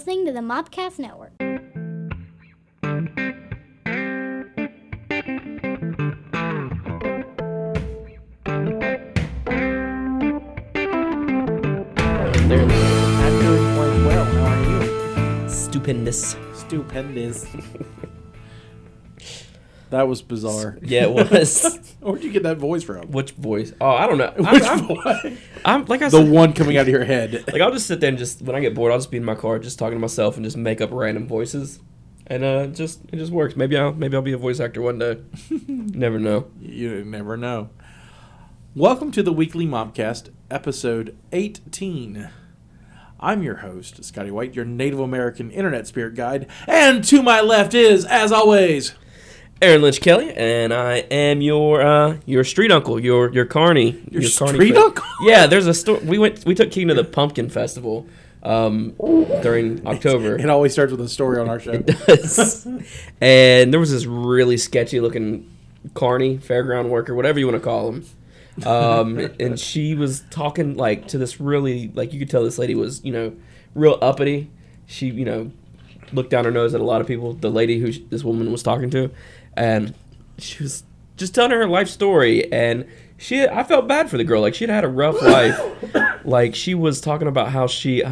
listening to the Mopcast Network. I'm doing quite well. How are you? Stupendous. That was bizarre. Yeah, it was. Where'd you get that voice from? Which voice? Oh, I don't know. I'm like I said, the one coming out of your head. Like I'll just sit there and just when I get bored, I'll just be in my car, just talking to myself and just make up random voices, and it just works. Maybe I'll be a voice actor one day. Never know. You never know. Welcome to the Weekly Mopcast, episode 18. I'm your host, Scotty White, your Native American internet spirit guide, and to my left is, as always, Aaron Lynch Kelly, and I am your street uncle, your carny. Your street uncle? Yeah, there's a story. We took Keaton to the Pumpkin Festival during October. It always starts with a story on our show. It does. And there was this really sketchy looking carny, fairground worker, whatever you want to call him. And she was talking like to this really, like you could tell this lady was, real uppity. She, looked down her nose at a lot of people, the lady who this woman was talking to. And she was just telling her life story, and I felt bad for the girl. Like, she had a rough life. Like, she was talking about how she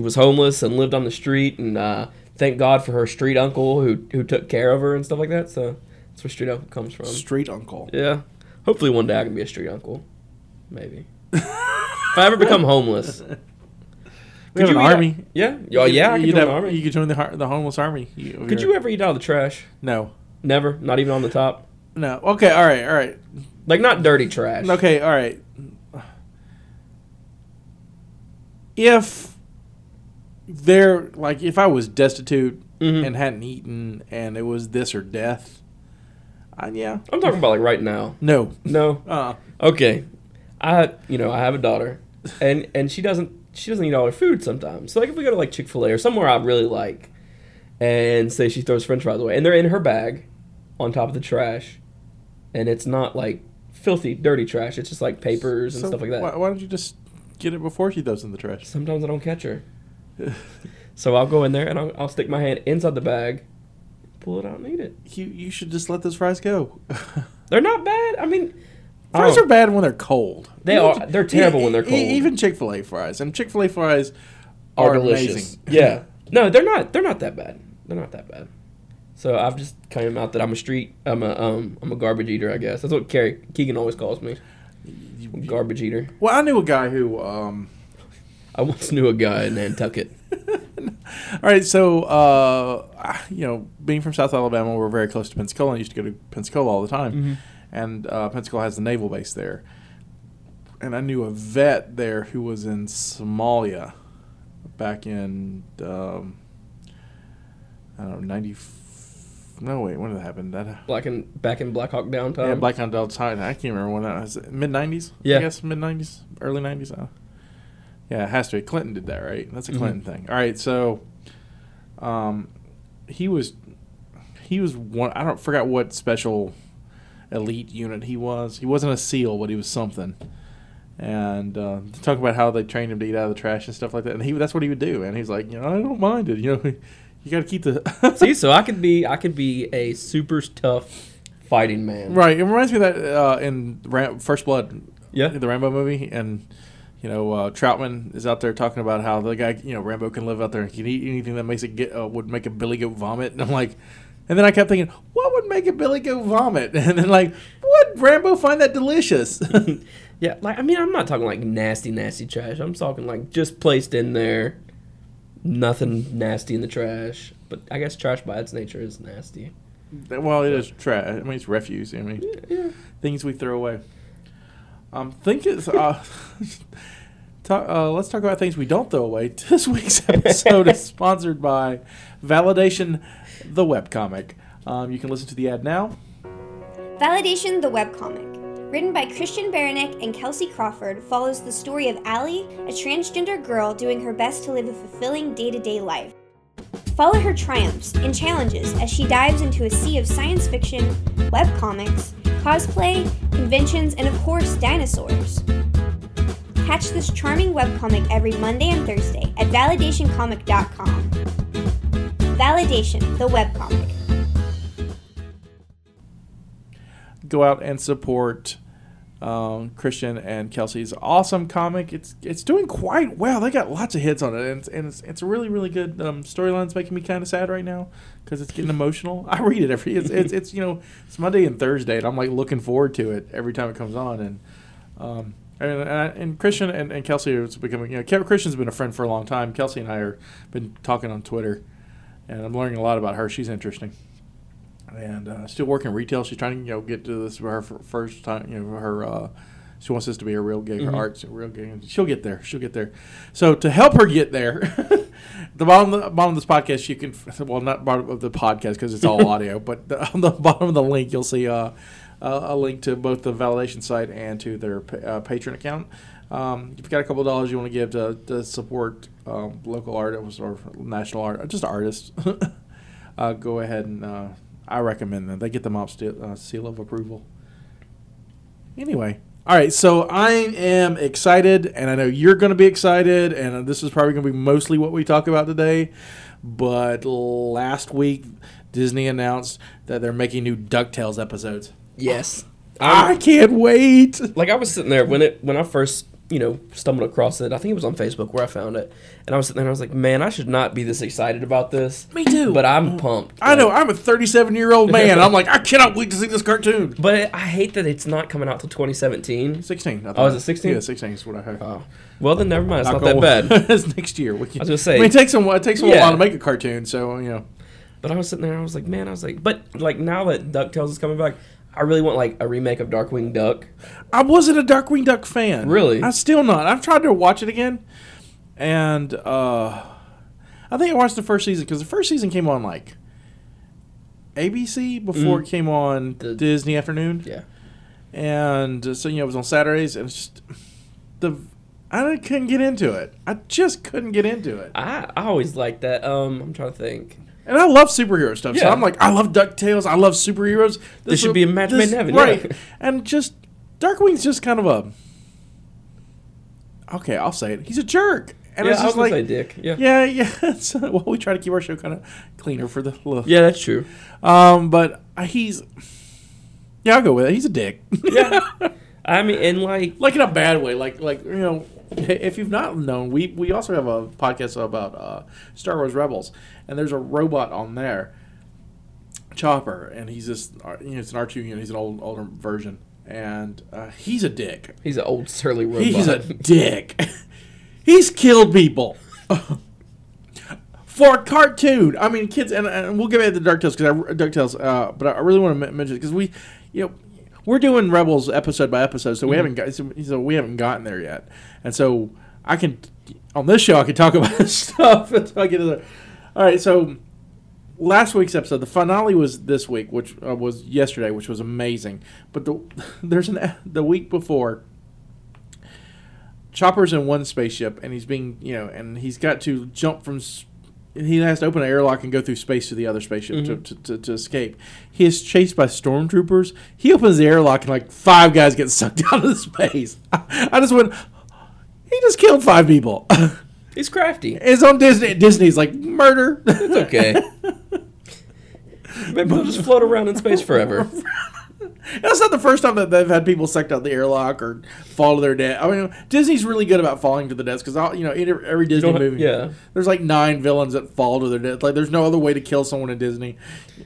was homeless and lived on the street, and thank God for her street uncle who took care of her and stuff like that. So that's where street uncle comes from. Street uncle. Yeah. Hopefully one day I can be a street uncle. Maybe. If I ever become homeless. We could have an army. Out? Yeah. Oh, yeah, I could join the army. You could join the homeless army. Could you ever eat out of the trash? No. Never? Not even on the top? No. Okay, all right. Like, not dirty trash. Okay, all right. If I was destitute and hadn't eaten and it was this or death, yeah. I'm talking about, like, right now. No? Okay. I have a daughter, and she doesn't eat all her food sometimes. So, like, if we go to, like, Chick-fil-A or somewhere I really like, and say she throws french fries away, and they're in her bag on top of the trash, and it's not, like, filthy, dirty trash. It's just, like, papers and stuff like that. Why don't you just get it before she throws in the trash? Sometimes I don't catch her. So I'll go in there, and I'll stick my hand inside the bag, pull it out and eat it. You should just let those fries go. They're not bad. I mean... Fries are bad when they're cold. They are. They're terrible when they're cold. Even Chick-fil-A fries. And Chick-fil-A fries are delicious. Amazing. Yeah. No, they're not that bad. They're not that bad. So I've just come out that I'm a garbage eater, I guess. That's what Keegan always calls me. Garbage eater. Well, I knew a guy who I once knew a guy in Nantucket. All right, so being from South Alabama, we're very close to Pensacola. I used to go to Pensacola all the time. Mm-hmm. And Pensacola has the naval base there. And I knew a vet there who was in Somalia back in, when did that happen? Back in Black Hawk Down time? Yeah, Black Hawk Down time. I can't remember when that was. Mid-90s? Yeah. I guess mid-90s, early 90s. Yeah, it has to be. Clinton did that, right? That's a Clinton thing. All right, so he was one. I don't forgot what special... elite unit he was. He wasn't a SEAL, but he was something. And talk about how they trained him to eat out of the trash and stuff like that. And that's what he would do. And he's like, I don't mind it. You got to keep the. See, so I could be a super tough fighting man. Right. It reminds me of that in First Blood. Yeah. The Rambo movie, and Troutman is out there talking about how the guy, Rambo can live out there and can eat anything that makes it would make a billy goat vomit. And I'm like. And then I kept thinking, what would make a billy goat vomit? And then, like, would Rambo find that delicious? Yeah, like, I mean, I'm not talking, like, nasty, nasty trash. I'm talking, like, just placed in there, nothing nasty in the trash. But I guess trash by its nature is nasty. Well, it is trash. I mean, it's refuse. I mean, yeah. Things we throw away. Let's talk about things we don't throw away. This week's episode is sponsored by Validation the Webcomic. You can listen to the ad now. Validation the Webcomic, written by Christian Beranek and Kelsey Crawford, follows the story of Allie, a transgender girl doing her best to live a fulfilling day-to-day life. Follow her triumphs and challenges as she dives into a sea of science fiction, webcomics, cosplay, conventions, and of course, dinosaurs. Catch this charming webcomic every Monday and Thursday at validationcomic.com. Validation the Webcomic. Go out and support Christian and Kelsey's awesome comic. It's doing quite well. They got lots of hits on it, and it's a really, really good storyline. It's making me kind of sad right now because it's getting emotional. I read it it's Monday and Thursday, and I'm like looking forward to it every time it comes on. And Christian and Kelsey are becoming, Christian's been a friend for a long time. Kelsey and I have been talking on Twitter, and I'm learning a lot about her. She's interesting. And still working retail. She's trying to get to this for her first time. She wants this to be her real gig, her arts, a real gig. She'll get there. So to help her get there, the bottom of this podcast, you can not bottom of the podcast because it's all audio, but on the bottom of the link you'll see a link to both the validation site and to their Patreon account. If you've got a couple of dollars you want to give to support local art or national art, just artists, go ahead and. I recommend them. They get the Mopcast seal of approval. Anyway. All right. So I am excited, and I know you're going to be excited, and this is probably going to be mostly what we talk about today. But last week, Disney announced that they're making new DuckTales episodes. Yes. I can't wait. Like, I was sitting there when I first, stumbled across it. I think it was on Facebook where I found it. And I was sitting there and I was like, man, I should not be this excited about this. Me too. But I'm pumped. I know. I'm a 37-year-old man. I'm like, I cannot wait to see this cartoon. But I hate that it's not coming out till 2017. 16. Oh, is it 16? Yeah, 16 is what I heard. Oh. Well, then never mind. It's not that bad. It's next year. I was going to say. I mean, it takes a while to make a cartoon, so, But I was sitting there and I was like, man, now that DuckTales is coming back, I really want, a remake of Darkwing Duck. I wasn't a Darkwing Duck fan. Really? I'm still not. I've tried to watch it again, and I think I watched the first season, because the first season came on, ABC before it came on Disney Afternoon. Yeah. And so, it was on Saturdays, and it's just... I couldn't get into it. I just couldn't get into it. I always liked that. I'm trying to think... And I love superhero stuff, so I'm like, I love DuckTales, I love superheroes. This should be a match made in heaven, right? And just Darkwing's just kind of okay. I'll say it. He's a jerk, and it's just I was gonna say dick. Yeah. So, well, we try to keep our show kind of cleaner for the look. Yeah, that's true. But he's I'll go with it. He's a dick. Yeah, I mean, and in a bad way, If you've not known, we also have a podcast about Star Wars Rebels, and there's a robot on there, Chopper, and he's this, it's an R2 unit, he's an older version, and he's a dick. He's an old surly robot. He's a dick. He's killed people. For a cartoon. I mean, kids, and we'll get back to DuckTales, but I really want to mention it, because we, we're doing Rebels episode by episode, so we haven't gotten there yet, and so I can on this show I can talk about this stuff until I get to there. All right, so last week's episode, the finale was this week, which was yesterday, which was amazing. But the week before, Chopper's in one spaceship, and he's being and he's got to jump from. He has to open an airlock and go through space to the other spaceship to escape. He is chased by stormtroopers. He opens the airlock and five guys get sucked out of space. I just went, he just killed five people. He's crafty. It's on Disney. Disney's like, murder. It's okay. Maybe we'll just float around in space forever. That's not the first time that they've had people sucked out of the airlock or fall to their death. I mean, Disney's really good about falling to the death because, every Disney movie, there's 9 villains that fall to their death. There's no other way to kill someone in Disney.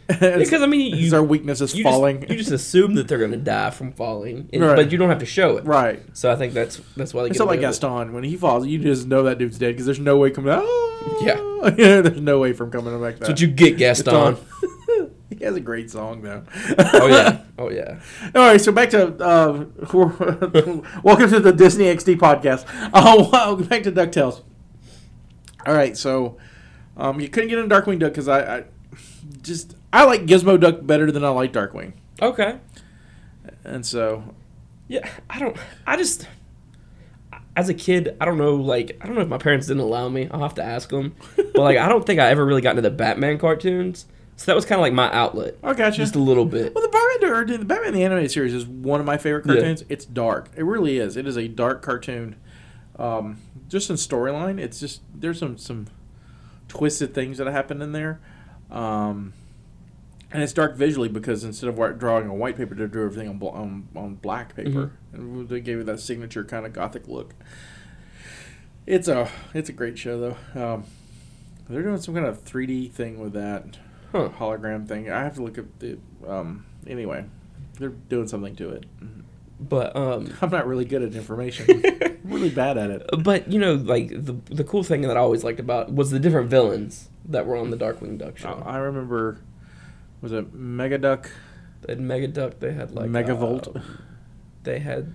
Because, our weakness is falling. You just assume that they're going to die from falling, but you don't have to show it. Right. So I think that's why they get away with it. It's not like Gaston. When he falls, you just know that dude's dead because there's no way coming out. Yeah. There's no way from coming back. That's what you get, Gaston. He has a great song, though. Oh, yeah. All right, so back to... welcome to the Disney XD podcast. Oh, wow, back to DuckTales. All right, so you couldn't get into Darkwing Duck because I like Gizmoduck better than I like Darkwing. Okay. And so... Yeah, as a kid, I don't know if my parents didn't allow me. I'll have to ask them. But, I don't think I ever really got into the Batman cartoons. So that was kind of my outlet. I gotcha. Just a little bit. Well, the Batman the Animated Series is one of my favorite cartoons. Yeah. It's dark. It really is. It is a dark cartoon. Just in storyline, it's just there's some twisted things that happen in there. And it's dark visually because instead of drawing on white paper, they drew everything on black paper. Mm-hmm. And they gave it that signature kind of gothic look. It's a great show, though. They're doing some kind of 3D thing with that hologram thing. I have to look at the... anyway, they're doing something to it. But I'm not really good at information. I'm really bad at it. But, you know, like the cool thing that I always liked about was the different villains that were on the Darkwing Duck show. I remember... Was it Megaduck? They had Megaduck. They had like Megavolt. They had,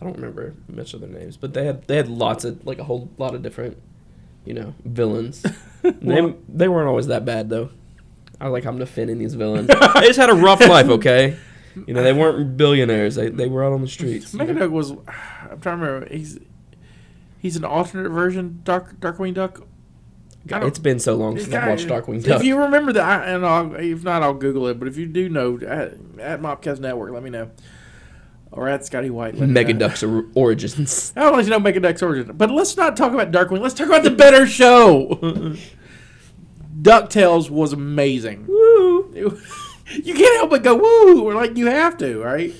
I don't remember much of their names, but they had lots of like a whole lot of different, you know, villains. They weren't always that bad though. I'm defending these villains. They just had a rough life, okay? You know, they weren't billionaires. They were out on the streets. Megaduck was, I'm trying to remember. He's an alternate version Darkwing Duck. It's been so long since I've watched Darkwing Duck. If you remember that, if not, I'll Google it. But if you do know, at Mopcast Network, let me know. Or at Scotty White. Megaduck's origins. I don't want you to know Megaduck's origins. But let's not talk about Darkwing. Let's talk about the better show. DuckTales was amazing. Woo! You can't help but go, woo! Or you have to, right?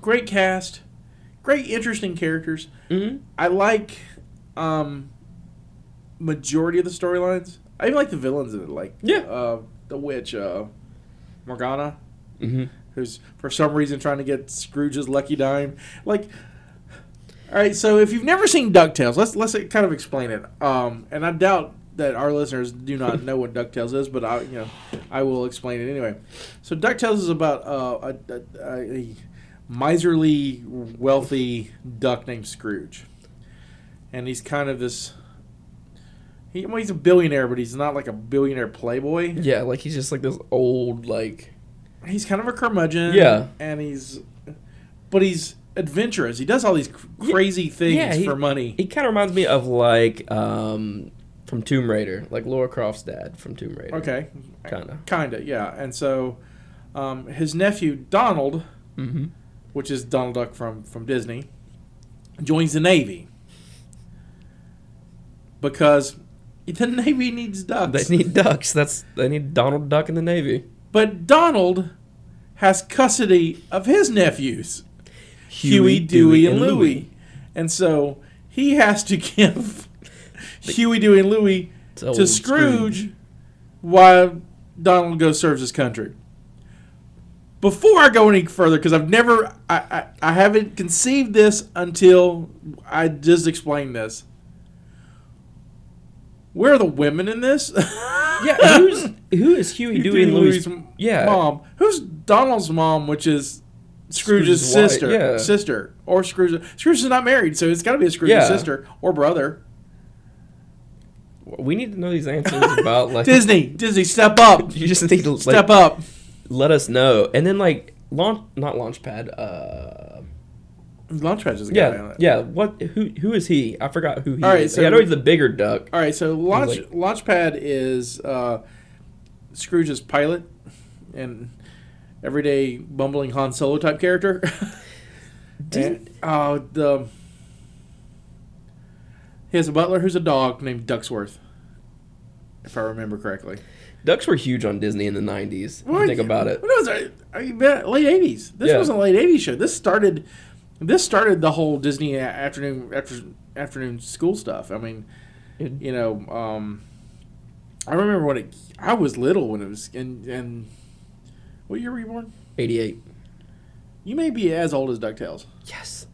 Great cast. Great, interesting characters. Mm-hmm. I like... majority of the storylines. I even like the villains in it, the witch, Morgana, mm-hmm. who's for some reason trying to get Scrooge's lucky dime. All right, so if you've never seen DuckTales, let's kind of explain it. And I doubt that our listeners do not know what DuckTales is, but I will explain it anyway. So DuckTales is about a miserly, wealthy duck named Scrooge. And he's kind of this... he's a billionaire, but he's not like a billionaire playboy. Yeah, he's just this old, He's kind of a curmudgeon. Yeah. And But he's adventurous. He does all these crazy things for money. He kind of reminds me of, from Tomb Raider. Lara Croft's dad from Tomb Raider. Okay. Kind of, yeah. And so, his nephew, Donald, mm-hmm. which is Donald Duck from Disney, joins the Navy. Because the Navy needs ducks. They need ducks. They need Donald Duck in the Navy. But Donald has custody of his nephews, Huey, Dewey, and Louie. And so he has to give Huey, Dewey, and Louie to Scrooge while Donald goes serves his country. Before I go any further, because I haven't conceived this until I just explained this. Where are the women in this? Yeah, who is Huey, Dewey, and Louie's mom? Who's Donald's mom, which is Scrooge's sister? Yeah. Sister or Scrooge? Scrooge is not married, so it's got to be a Scrooge's sister or brother. We need to know these answers about Disney, step up. You just need to step up. Let us know, and then Launchpad. Launchpad is a guy on it. Yeah, what? Who is he? I forgot who he is. So I know he's the bigger duck. All right, so Launchpad is Scrooge's pilot and everyday bumbling Han Solo type character. He has a butler who's a dog named Ducksworth, if I remember correctly. Ducks were huge on Disney in the 90s. If you think about it. Late 80s. This wasn't a late 80s show. This started the whole Disney afternoon school stuff. I mean, I remember I was little when it was, and what year were you born? 88. You may be as old as DuckTales. Yes.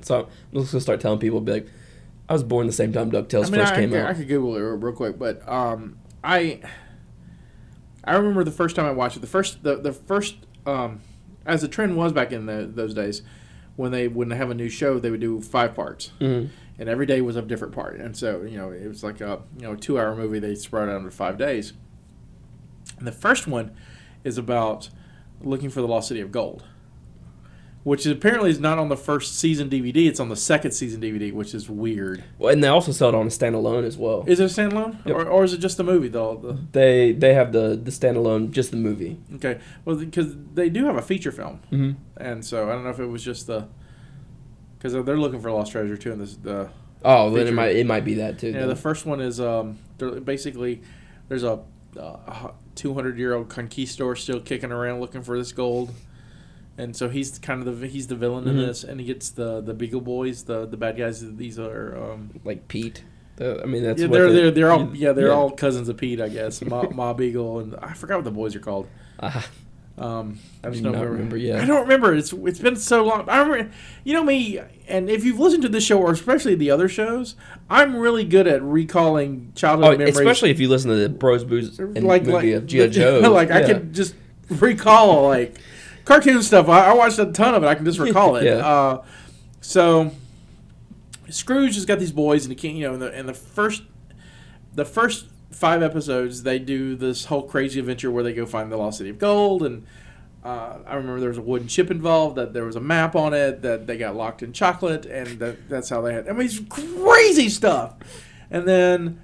So I'm just gonna start telling people, I was born the same time DuckTales first came out. I could Google it real quick, but I remember the first time I watched it. The first as the trend was back in those days. When they wouldn't have a new show, they would do 5 parts, mm-hmm. and every day was a different part. And so, it was a 2-hour movie. They spread out over 5 days. And the first one is about looking for the lost city of gold, which apparently is not on the first season DVD. It's on the second season DVD, which is weird. Well, and they also sell it on a standalone as well. Is it a standalone, yep. or is it just the movie? They have the standalone, just the movie. Okay, well, because they do have a feature film, mm-hmm. and so I don't know if it was just the Because they're looking for lost treasure too in this. Then it might be that too. Yeah, the first one is basically there's a 200-year-old conquistador still kicking around looking for this gold, and so he's kind of the villain in this, and he gets the Beagle Boys, the bad guys. These are like Pete. They're all cousins of Pete, I guess. Ma Beagle and I forgot what the boys are called. I just don't remember. Yeah, I don't remember. It's been so long. I remember, you know me, and if you've listened to this show or especially the other shows, I'm really good at recalling childhood memories. Especially if you listen to the Bros Booze and movie of G.I. Joe. I can just recall cartoon stuff. I watched a ton of it. I can just recall it. Yeah. So Scrooge has got these boys, and he can't. In the first 5 episodes, they do this whole crazy adventure where they go find the lost city of gold, and I remember there was a wooden chip involved, that there was a map on it, that they got locked in chocolate, and that's how they had... I mean, it's crazy stuff! And then,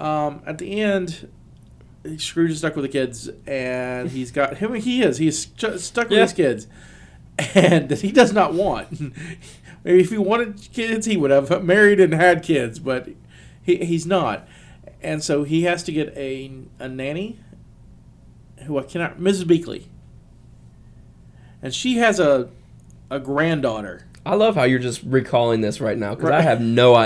at the end, Scrooge is stuck with the kids, and he's got... He's stuck with his kids, and that he does not want. Maybe if he wanted kids, he would have married and had kids, but he's not. And so he has to get a nanny, Mrs. Beakley. And she has a granddaughter. I love how you're just recalling this right now, because right.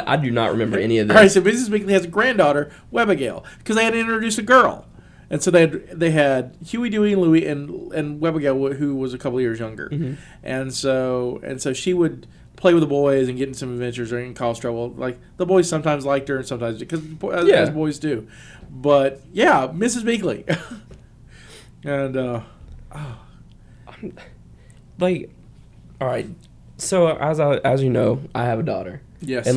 I do not remember any of this. All right, so Mrs. Beakley has a granddaughter, Webigail, because they had to introduce a girl. And so they had Huey, Dewey, and Louie, and Webigail, who was a couple years younger. Mm-hmm. And so she would play with the boys and get in some adventures or in cause trouble. Like, the boys sometimes liked her and sometimes because as boys do. But yeah, Mrs. Beakley. And all right. So as you know, I have a daughter. Yes. And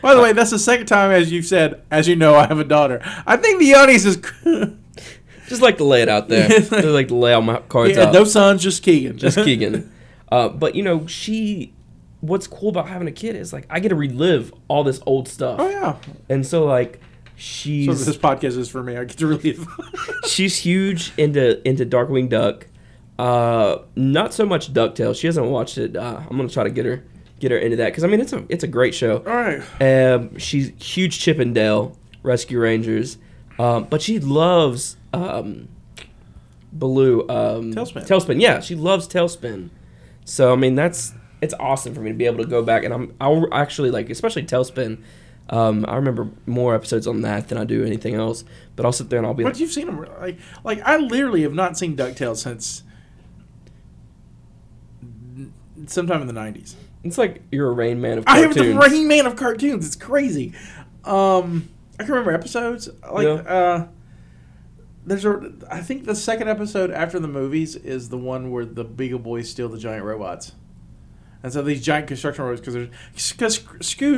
by the way, that's the second time as you've said, as you know, I have a daughter. I think the audience is just like to lay it out there. Just like to lay all my cards out. No sons, just Keegan. Just Keegan. But what's cool about having a kid is I get to relive all this old stuff. Oh yeah. And so so this podcast is for me. I get to relive. She's huge into Darkwing Duck. Not so much DuckTales. She hasn't watched it. I'm gonna try to get her into that because it's a great show. All right. She's huge Chippendale Rescue Rangers. But she loves Baloo. Tailspin. Tailspin. Yeah, she loves Tailspin. So, it's awesome for me to be able to go back, and I'll actually, especially Tailspin, I remember more episodes on that than I do anything else, but I'll sit there and I'll be But you've seen them, I literally have not seen DuckTales since sometime in the 90s. It's like you're a Rain Man of cartoons. I am the Rain Man of cartoons. It's crazy. I can remember episodes. I think the second episode after the movies is the one where the Beagle Boys steal the giant robots. And so these giant construction robots, because Scrooge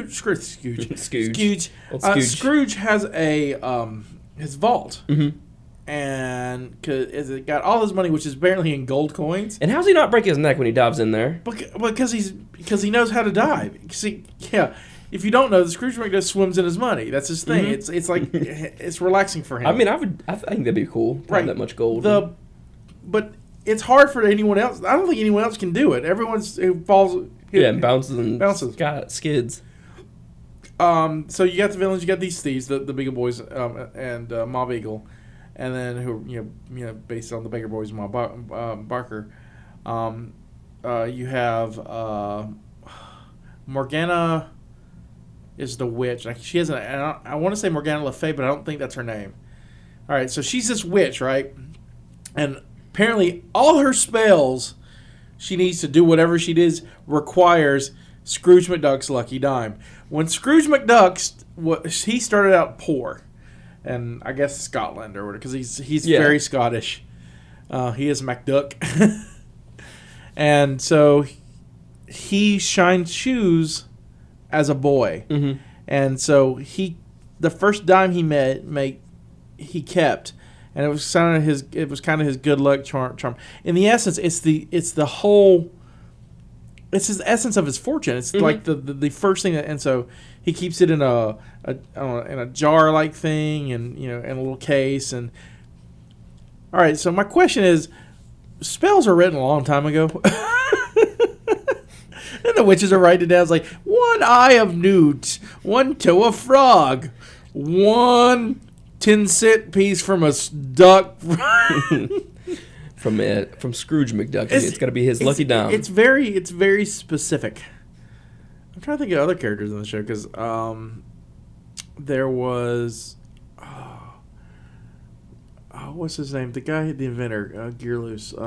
has his vault. Mm-hmm. And it got all his money, which is barely in gold coins. And how's he not break his neck when he dives in there? Because he knows how to dive. See, yeah. If you don't know, the Scrooge McDuck swims in his money. That's his thing. Mm-hmm. It's relaxing for him. I think that'd be cool. To have that much gold. But it's hard for anyone else. I don't think anyone else can do it. Everyone falls and bounces. Got it. Skids. So you got the villains. You got these thieves, the Beagle Boys, and Ma Beagle, and then who based on the Beagle Boys, Ma Barker. You have Morgana. Is the witch. She has I want to say Morgana Le Fay, but I don't think that's her name. All right, so she's this witch, right? And apparently all her spells, she needs to do whatever she does, requires Scrooge McDuck's lucky dime. When Scrooge McDuck, he started out poor, and I guess Scotland or whatever, because he's very Scottish. He is MacDuck. And so he shines shoes as a boy, mm-hmm. And so the first dime he he kept, and it was kind of his good luck charm. In the essence, it's his essence of his fortune. It's mm-hmm. the first thing, and so he keeps it in a jar like thing, and in a little case. And all right, so my question is, spells are written a long time ago. And the witches are writing it down. It's like, one eye of newt, one toe of frog, one 10-cent piece from a duck. From Scrooge McDuck. It's got to be his lucky dime. It's very specific. I'm trying to think of other characters on the show because there was... what's his name? The guy, the inventor, Gearloose.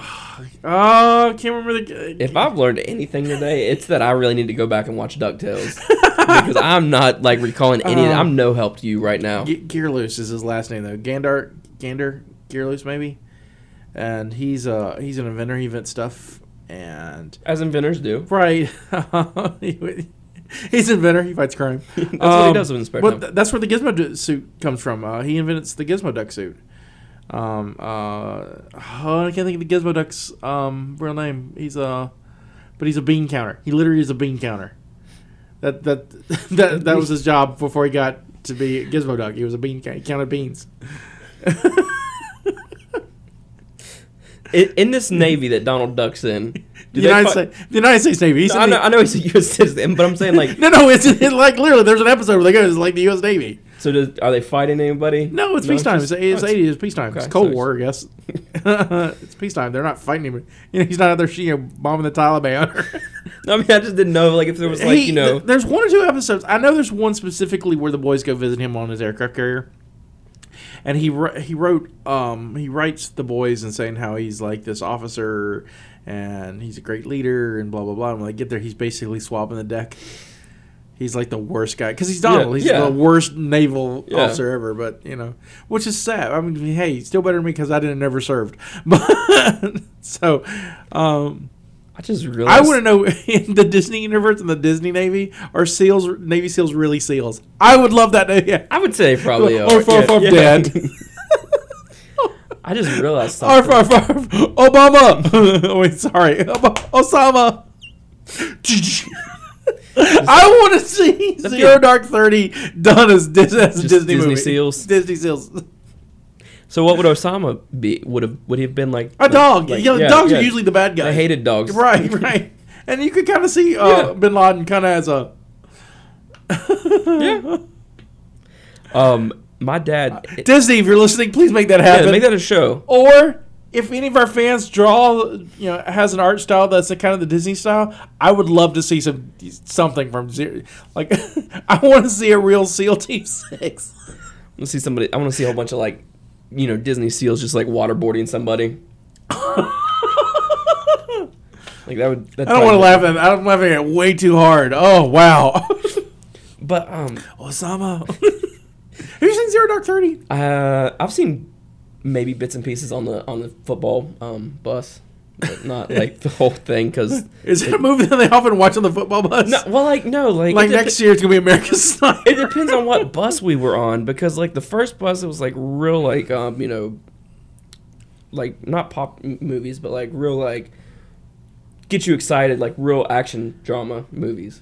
I can't remember the... If I've learned anything today, it's that I really need to go back and watch DuckTales. Because I'm not, recalling any... I'm no help to you right now. Gearloose is his last name, though. Gander Gearloose, maybe? And he's an inventor. He invents stuff, and... As inventors do. Right. He's an inventor. He fights crime. That's what he does with his spare time. That's where the Gizmoduck suit comes from. He invents the Gizmoduck suit. I can't think of the Gizmoduck's real name. But he's a bean counter. He literally is a bean counter. That was his job before he got to be Gizmoduck. He was a bean counter. He counted beans. In this Navy that Donald Duck's in, the United States Navy. He's I know he's a U.S. citizen, but I'm saying no. It's like literally, there's an episode where they go, it's like the U.S. Navy. So are they fighting anybody? No, it's peacetime. It's peacetime. Okay, it's Cold War, I guess. It's peacetime. They're not fighting anybody. He's not out there bombing the Taliban. I just didn't know if there was there's one or two episodes. I know there's one specifically where the boys go visit him on his aircraft carrier. And he writes the boys and saying how he's like this officer and he's a great leader and blah blah blah. And when I get there, he's basically swapping the deck. He's like the worst guy because he's Donald. He's the worst naval officer ever. But which is sad. I mean, hey, still better than me because I didn't never served. But so. I just realized I want to know in the Disney universe and the Disney Navy are Navy SEALs really SEALs? I would love that. Yeah, I would say probably. Arf, I'm dead. I just realized something. Arf, Obama. Oh wait, sorry, Osama. I want to see Zero Dark 30 done as Disney movie. Disney SEALs. So what would Osama be? Would he have been like... A dog. Dogs are usually the bad guy. They hated dogs. Right. And you could kind of see Bin Laden kind of as a... yeah. My dad... Disney, if you're listening, please make that happen. Yeah, make that a show. Or if any of our fans draw, has an art style that's kind of the Disney style, I would love to see something from... I want to see a real SEAL Team 6. I want to see a whole bunch of Disney SEALs just waterboarding somebody. I don't want to laugh at it. I'm laughing at it way too hard. Oh wow. But Osama. Have you seen Zero Dark 30? I've seen maybe bits and pieces on the football bus. But not the whole thing because is it a movie that they often watch on the football bus? No, next year it's gonna be America's Sniper. It depends on what bus we were on because the first bus it was real not pop movies but real get you excited real action drama movies.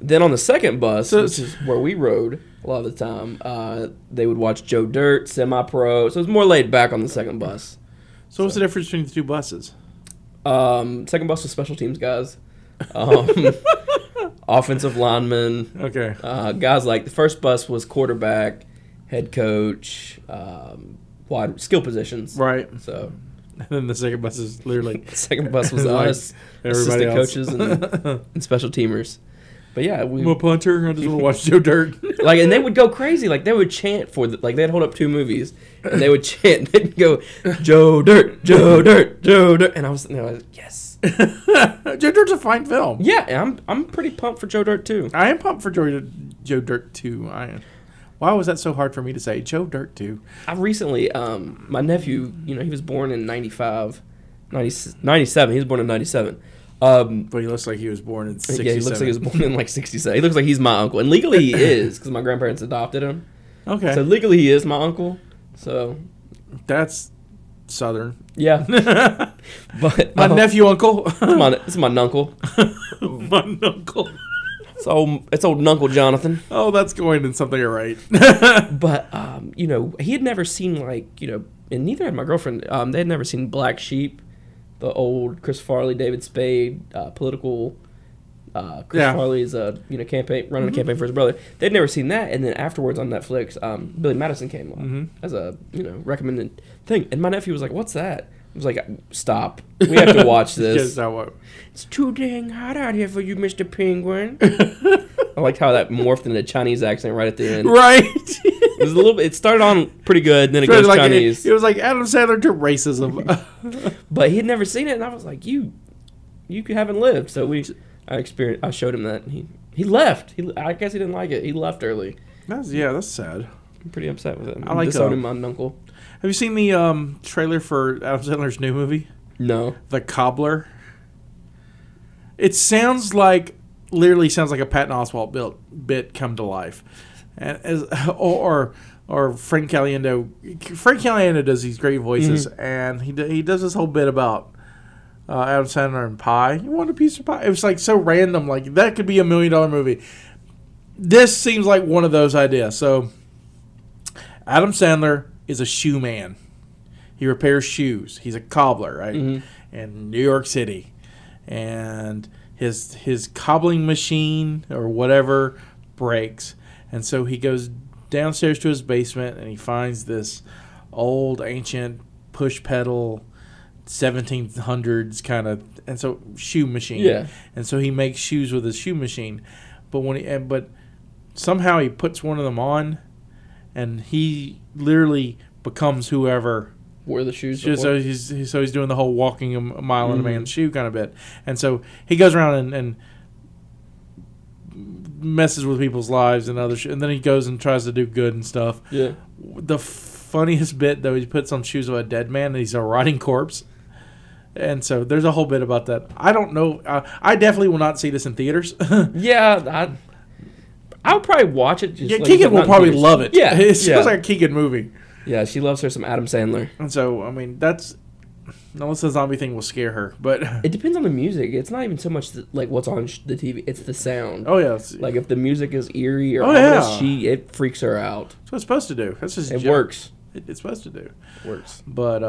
Then on the second bus, which is where we rode a lot of the time, they would watch Joe Dirt, Semi Pro, so it was more laid back on the second bus. So what's the difference between the two buses? Second bus was special teams guys, offensive linemen. Okay. Guys the first bus was quarterback, head coach, wide skill positions. Right. So. And then the second bus is literally. Second bus was us, everybody else. Coaches and special teamers. But yeah, I'm a punter. I just want to watch Joe Dirt. And they would go crazy. They would chant for they'd hold up two movies, and they would chant. They'd go, Joe Dirt, Joe Dirt, Joe Dirt, and I was sitting there like, yes, Joe Dirt's a fine film. Yeah, and I'm pretty pumped for Joe Dirt 2. I am pumped for Joe Dirt 2. I am. Why was that so hard for me to say? Joe Dirt 2. I recently, my nephew, he was born in 97. He was born in 97. But he looks like he was born in 67. Yeah, he looks like he was born in 67. He looks like he's my uncle. And legally he is, because my grandparents adopted him. Okay. So legally he is my uncle. So that's Southern. Yeah. But my nephew uncle. It's my nuncle. My nuncle. It's old Nuncle Jonathan. Oh, that's going in something right. But he had never seen and neither had my girlfriend, they had never seen Black Sheep. the old Chris Farley, David Spade, political. Chris Farley's campaign running a campaign for his brother. They'd never seen that, and then afterwards on Netflix, Billy Madison came on as a recommended thing, and my nephew was like, "What's that?" I was like, "Stop, we have to watch this." It's too dang hot out here for you, Mr. Penguin. I liked how that morphed into a Chinese accent right at the end. Right. It was a little bit. It started on pretty good, and then it goes like Chinese. It was like Adam Sandler to racism. But he had never seen it, and I was like, "You haven't lived." So we. I showed him that, and he left. I guess he didn't like it. He left early. That's sad. I'm pretty upset with it. I like disowning my uncle. Have you seen the trailer for Adam Sandler's new movie? No. The Cobbler. It sounds like a Patton Oswalt bit come to life, and or Frank Caliendo. Frank Caliendo does these great voices, and he does this whole bit about. Adam Sandler and pie. You want a piece of pie? It was like so random. Like that could be $1 million movie. This seems like one of those ideas. So Adam Sandler is a shoe man. He repairs shoes. He's a cobbler, right? Mm-hmm. In New York City, and his cobbling machine or whatever breaks, and so he goes downstairs to his basement and he finds this old ancient push pedal. 1700s kind of and so shoe machine. Yeah. And so he makes shoes with his shoe machine. But but somehow he puts one of them on and he literally becomes whoever wore the shoes. So he's doing the whole walking a mile in a man's shoe kind of bit. And so he goes around and messes with people's lives and and then he goes and tries to do good and stuff. Yeah. The funniest bit though, he puts on shoes of a dead man and he's a rotting corpse. And so there's a whole bit about that. I don't know. I definitely will not see this in theaters. I'll probably watch it. Just Keegan will probably love it. Yeah, it feels like a Keegan movie. Yeah, she loves her some Adam Sandler. And so, I mean, that's... Unless the zombie thing will scare her, but... It depends on the music. It's not even so much, like, what's on the TV. It's the sound. Oh, yeah. Like, if the music is eerie or it freaks her out. That's what it's supposed to do. That's just works. It's supposed to do. It works. But,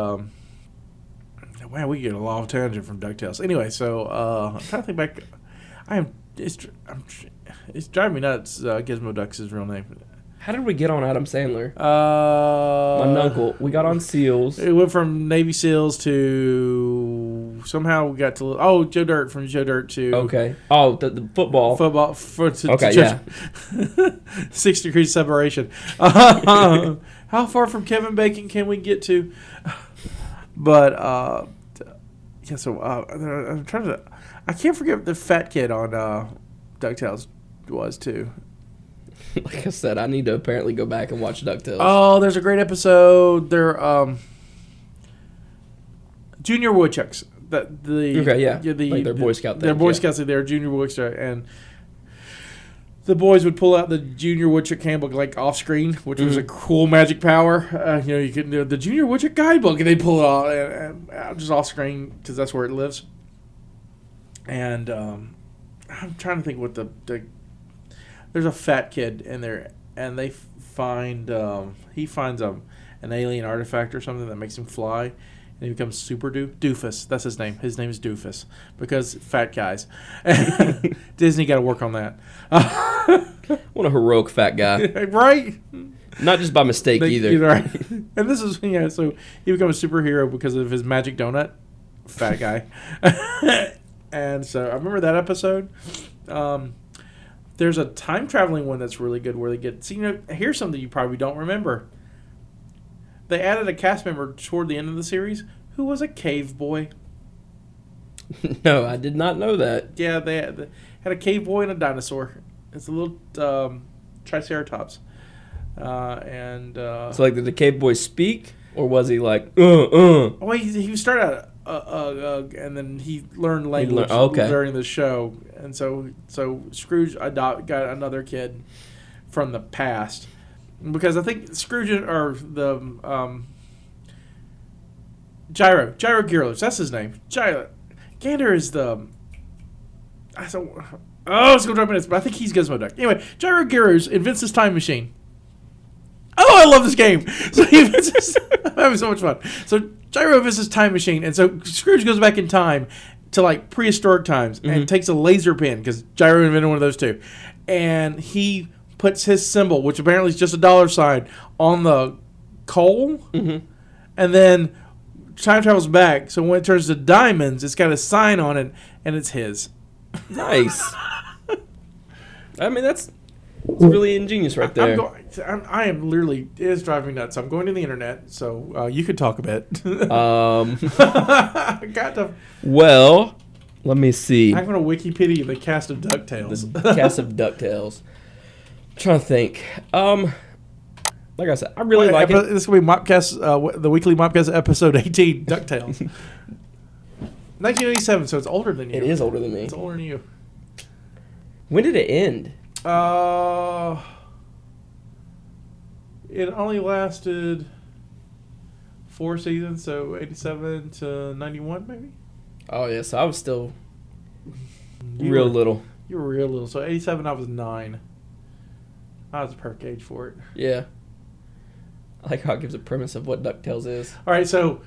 wow, we get a lot of tangent from DuckTales. Anyway, so, I'm trying to think back. It's driving me nuts, Gizmoduck's his real name. How did we get on Adam Sandler? My uncle. We got on SEALs. It went from Navy SEALs to... Somehow we got to... Oh, Joe Dirt. From Joe Dirt to... Okay. Oh, the football. Football. To 6 degrees separation. How far from Kevin Bacon can we get to? But, yeah, so I'm trying to... I can't forget the fat kid on DuckTales was, too. Like I said, I need to apparently go back and watch DuckTales. Oh, there's a great episode. They're Junior Woodchucks. They're Boy Scout. They're Boy Scouts. They're Junior Woodchucks, and the boys would pull out the Junior Woodchuck handbook like off screen, which was a cool magic power. You could do the Junior Woodchuck guidebook, and they pull it all and just off screen because that's where it lives. And I'm trying to think what the there's a fat kid in there, and they find he finds an alien artifact or something that makes him fly, and he becomes Super Doofus. That's his name. His name is Doofus because fat guys. Disney got to work on that. What a heroic fat guy, right? Not just by mistake either. Right. And this is so he becomes a superhero because of his magic donut, fat guy. And so I remember that episode. There's a time-traveling one that's really good where they get... here's something you probably don't remember. They added a cast member toward the end of the series who was a cave boy. No, I did not know that. Yeah, they had a cave boy and a dinosaur. It's a little triceratops. So, like, did the cave boy speak? Or was he like, Well, he started out... and then he learned language during the show, and so Scrooge got another kid from the past because I think Scrooge or the Gyro Gearloose, that's his name. Gyro Gander is the it's gonna drive me nuts, but I think he's Gizmoduck. Anyway, Gyro Gearloose invents his time machine. Oh, I love this game! So he invents. I'm having so much fun. So. Gyro visits Time Machine, and so Scrooge goes back in time to like prehistoric times and takes a laser pen, because Gyro invented one of those too, and he puts his symbol, which apparently is just a dollar sign, on the coal, and then time travels back, so when it turns to diamonds, it's got a sign on it, and it's his. Nice. I mean, that's really ingenious right there. I am literally, it is driving me nuts. I'm going to the internet, so you could talk a bit. Well, let me see. I'm going to Wikipedia the cast of DuckTales. The cast of DuckTales. I'm trying to think. Like I said, I really like it. This will be Mopcast, the weekly Mopcast episode 18, DuckTales. 1987, so it's older than you. It is older than me. It's older than you. When did it end? It only lasted 4 seasons, so 87 to 91, maybe? Oh, yeah, so I was still little. You were real little. So 87, I was 9. I was a perfect age for it. Yeah. I like how it gives a premise of what DuckTales is. All right, so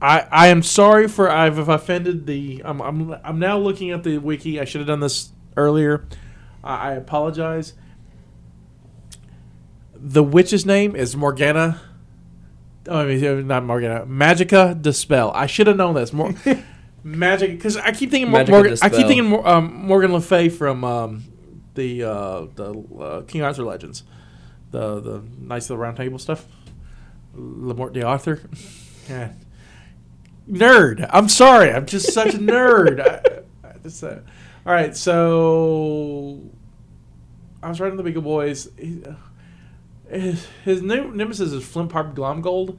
I am sorry for I've offended the. I'm now looking at the wiki. I should have done this earlier. I apologize. The witch's name is Morgana. Oh, I mean, not Morgana. Magica De Spell. I should have known this. Magic, because I keep thinking Morgan. I keep thinking Morgan Le Fay from the King Arthur Legends. The Knights of the Round Table stuff. Lamort the Arthur. Yeah. Nerd. I'm sorry. I'm just such a nerd. I just all right, so I was writing the Beagle Boys. His new nemesis is Flimparp Glomgold,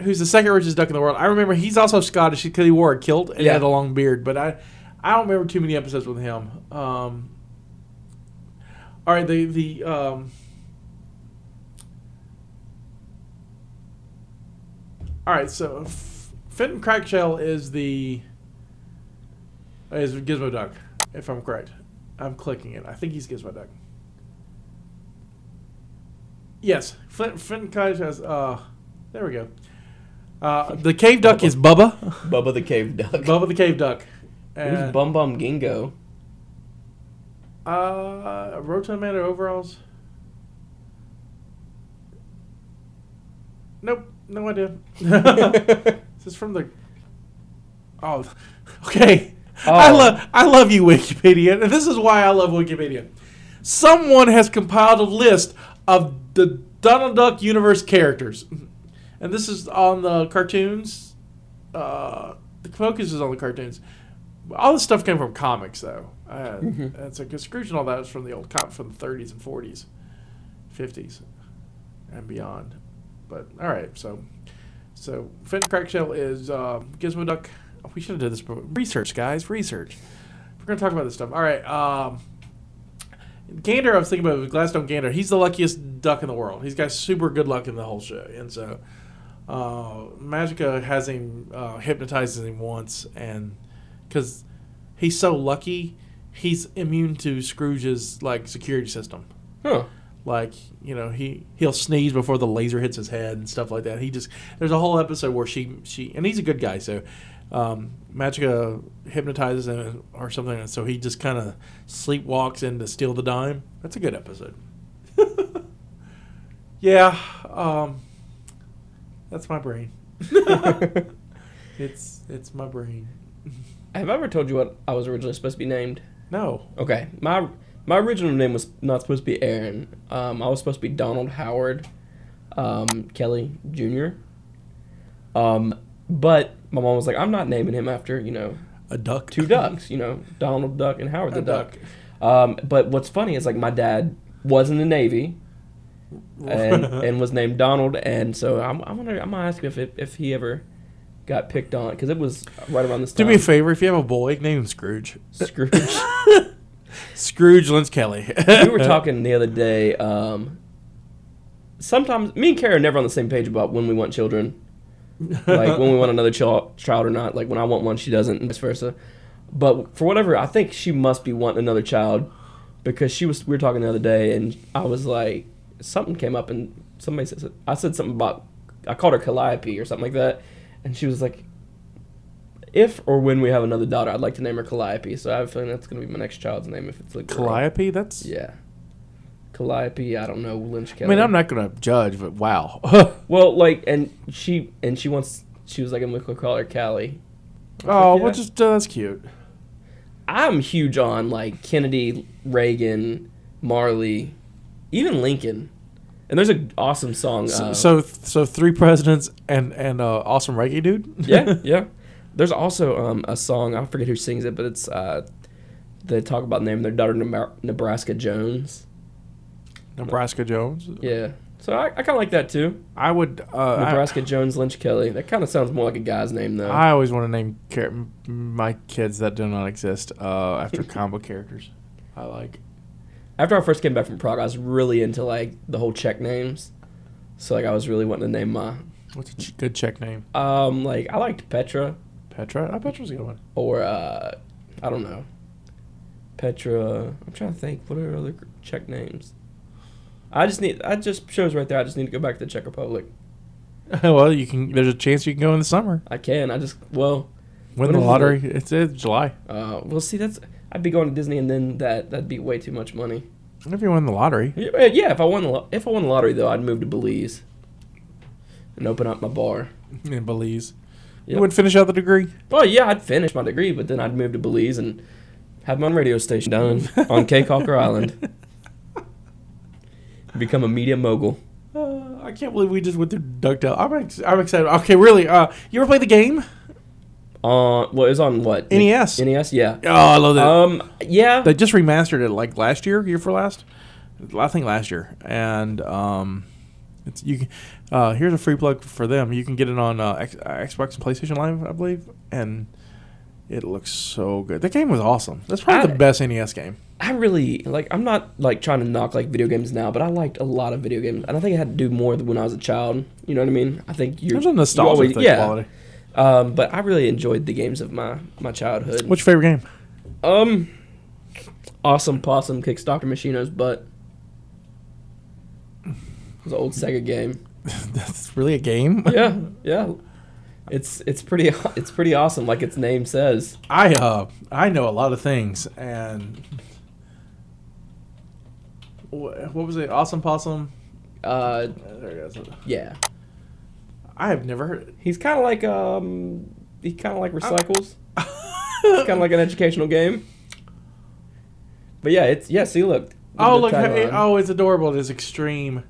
who's the second richest duck in the world. I remember he's also Scottish because he wore a kilt and had a long beard, but I don't remember too many episodes with him. All right, all right, so Fenton Crackshell is Gizmoduck, if I'm correct. I'm clicking it. I think he's Gizmoduck. Yes, Fenton Crackshell is, there we go. The Cave Duck is Bubba. Bubba the Cave Duck. Bubba the Cave Duck. Who's Bum Bum Gingo? Rotund Man in overalls? Nope. No idea. This is from the. Oh, okay. Oh. I love you, Wikipedia, and this is why I love Wikipedia. Someone has compiled a list of the Donald Duck universe characters, and this is on the cartoons. The focus is on the cartoons. All this stuff came from comics, though. It's like Scrooge and all that is from the old from the 30s and 40s, 50s, and beyond. But all right, so Fenton Crackshell is Gizmoduck. We should have done this before. Research, guys, research. We're gonna talk about this stuff. All right, Gander. I was thinking about Gladstone Gander. He's the luckiest duck in the world. He's got super good luck in the whole show, and so Magica has him hypnotizes him once, and because he's so lucky, he's immune to Scrooge's like security system. Huh. Like, you know, he'll sneeze before the laser hits his head and stuff like that. He just there's a whole episode where she and he's a good guy, so Magica hypnotizes him or something, and so he just kind of sleepwalks in to steal the dime. That's a good episode. Yeah, that's my brain. It's my brain. Have I ever told you what I was originally supposed to be named? No. Okay, My original name was not supposed to be Aaron. I was supposed to be Donald Howard Kelly Jr. But my mom was like, I'm not naming him after, you know, a duck. Two ducks, you know, Donald Duck and Howard the Duck. But what's funny is, like, my dad was in the Navy and was named Donald. And so I'm going to ask him if he ever got picked on, because it was right around this time. Do me a favor. If you have a boy, name him Scrooge. Scrooge Lance Kelly. We were talking the other day. Sometimes me and Kara are never on the same page about when we want children, like when we want another child or not. Like when I want one, she doesn't, and vice versa. But for whatever, I think she must be wanting another child because we were talking the other day, and I was like, something came up, and somebody said I said something about I called her Calliope or something like that, and she was like, if or when we have another daughter, I'd like to name her Calliope. So I have a feeling that's going to be my next child's name if it's like Calliope. That's yeah. Calliope, I don't know, Lynch Kelly. I mean, I'm not going to judge, but wow. Well, like, and she wants, she was like, I'm going to call her Callie. Oh, like, yeah. Well, just, that's cute. I'm huge on, like, Kennedy, Reagan, Marley, even Lincoln. And there's an awesome song. So three presidents and awesome reggae dude? Yeah, yeah. There's also a song, I forget who sings it, but it's, they talk about naming their daughter Nebraska Jones. Nebraska Jones? Yeah. So I kind of like that, too. I would... Nebraska Jones, Lynch Kelly. That kind of sounds more like a guy's name, though. I always want to name my kids that do not exist after comic characters I like. After I first came back from Prague, I was really into, like, the whole Czech names. So, like, I was really wanting to name my... What's a good Czech name? Like, I liked Petra. Petra? Oh, Petra's a good one. Or, I don't know. Petra... I'm trying to think. What are other Czech names? I just need to go back to the Czech Republic. Well, you can. There's a chance you can go in the summer. I can. Win the lottery. It's July. Well, see, I'd be going to Disney, and then that'd be way too much money. If you won the lottery. Yeah. If I won the lottery, though, I'd move to Belize and open up my bar in Belize. Yep. You would finish out the degree. Well, yeah, I'd finish my degree, but then I'd move to Belize and have my own radio station down on Cay Calker Island. Become a media mogul. I can't believe we just went through DuckTales. I'm excited. Okay, really. You ever played the game? Well, it was on what? NES. NES, yeah. Oh, I love that. Yeah. They just remastered it like last year, I think last year. And it's here's a free plug for them. You can get it on Xbox and PlayStation Live, I believe, and it looks so good. The game was awesome. That's probably the best NES game. I really, like, I'm not, like, trying to knock, like, video games now, but I liked a lot of video games. And I think I had to do more than when I was a child. You know what I mean? I think there's a nostalgia thing, yeah. Quality. But I really enjoyed the games of my childhood. What's your favorite game? Awesome Possum kicks Dr. Machino's butt. It was an old Sega game. That's really a game? Yeah, yeah. It's pretty awesome, like its name says. I know a lot of things, and what was it? Awesome Possum. There it goes. Yeah. I have never heard it. He's kind of like he kind of like recycles. It's kind of like an educational game. But yeah, it's see, look. Oh, look! It's adorable. It's extreme.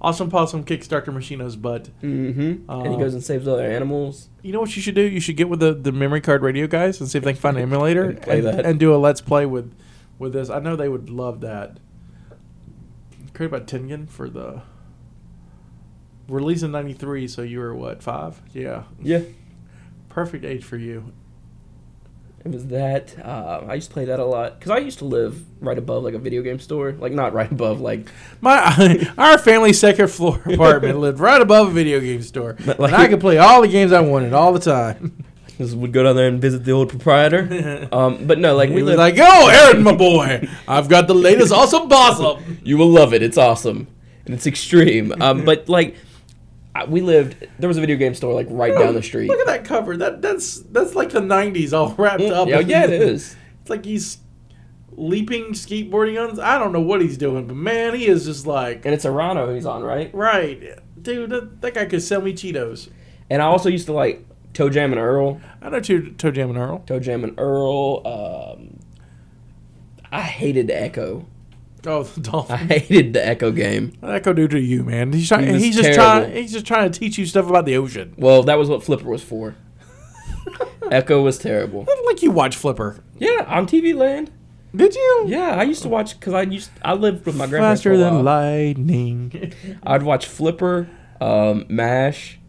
Awesome Possum kicks Dr. Machino's butt. Mm-hmm. And he goes and saves other animals. You know what you should do? You should get with the memory card radio guys and see if they can find an emulator and do a Let's Play with this. I know they would love that. Created by Tengen for the release in 93, so you were, what, 5? Yeah. Yeah. Perfect age for you. It was that. I used to play that a lot because I used to live right above like a video game store. Like not right above, like our family's second floor apartment lived right above a video game store, like, and I could play all the games I wanted all the time. Just would go down there and visit the old proprietor. But no, like we lived like, oh, Aaron, my boy, I've got the latest Awesome Possum. You will love it. It's awesome and it's extreme. But like. We lived. There was a video game store like right down the street. Look at that cover. That's like the '90s all wrapped up. Yeah, it is. It's like he's leaping, skateboarding on. I don't know what he's doing, but man, he is just like. And it's a rhino he's on, right? Right, dude. That guy could sell me Cheetos. And I also used to like Toe Jam and Earl. I know Toe Jam and Earl. Toe Jam and Earl. I hated Echo. Oh, the dolphin! I hated the Echo game. What did Echo do to you, man? He's just trying to teach you stuff about the ocean. Well, that was what Flipper was for. Echo was terrible. Like you watch Flipper? Yeah, on TV Land. Did you? Yeah, I used to watch because I lived with my grandparents. Faster than lightning. I'd watch Flipper, MASH,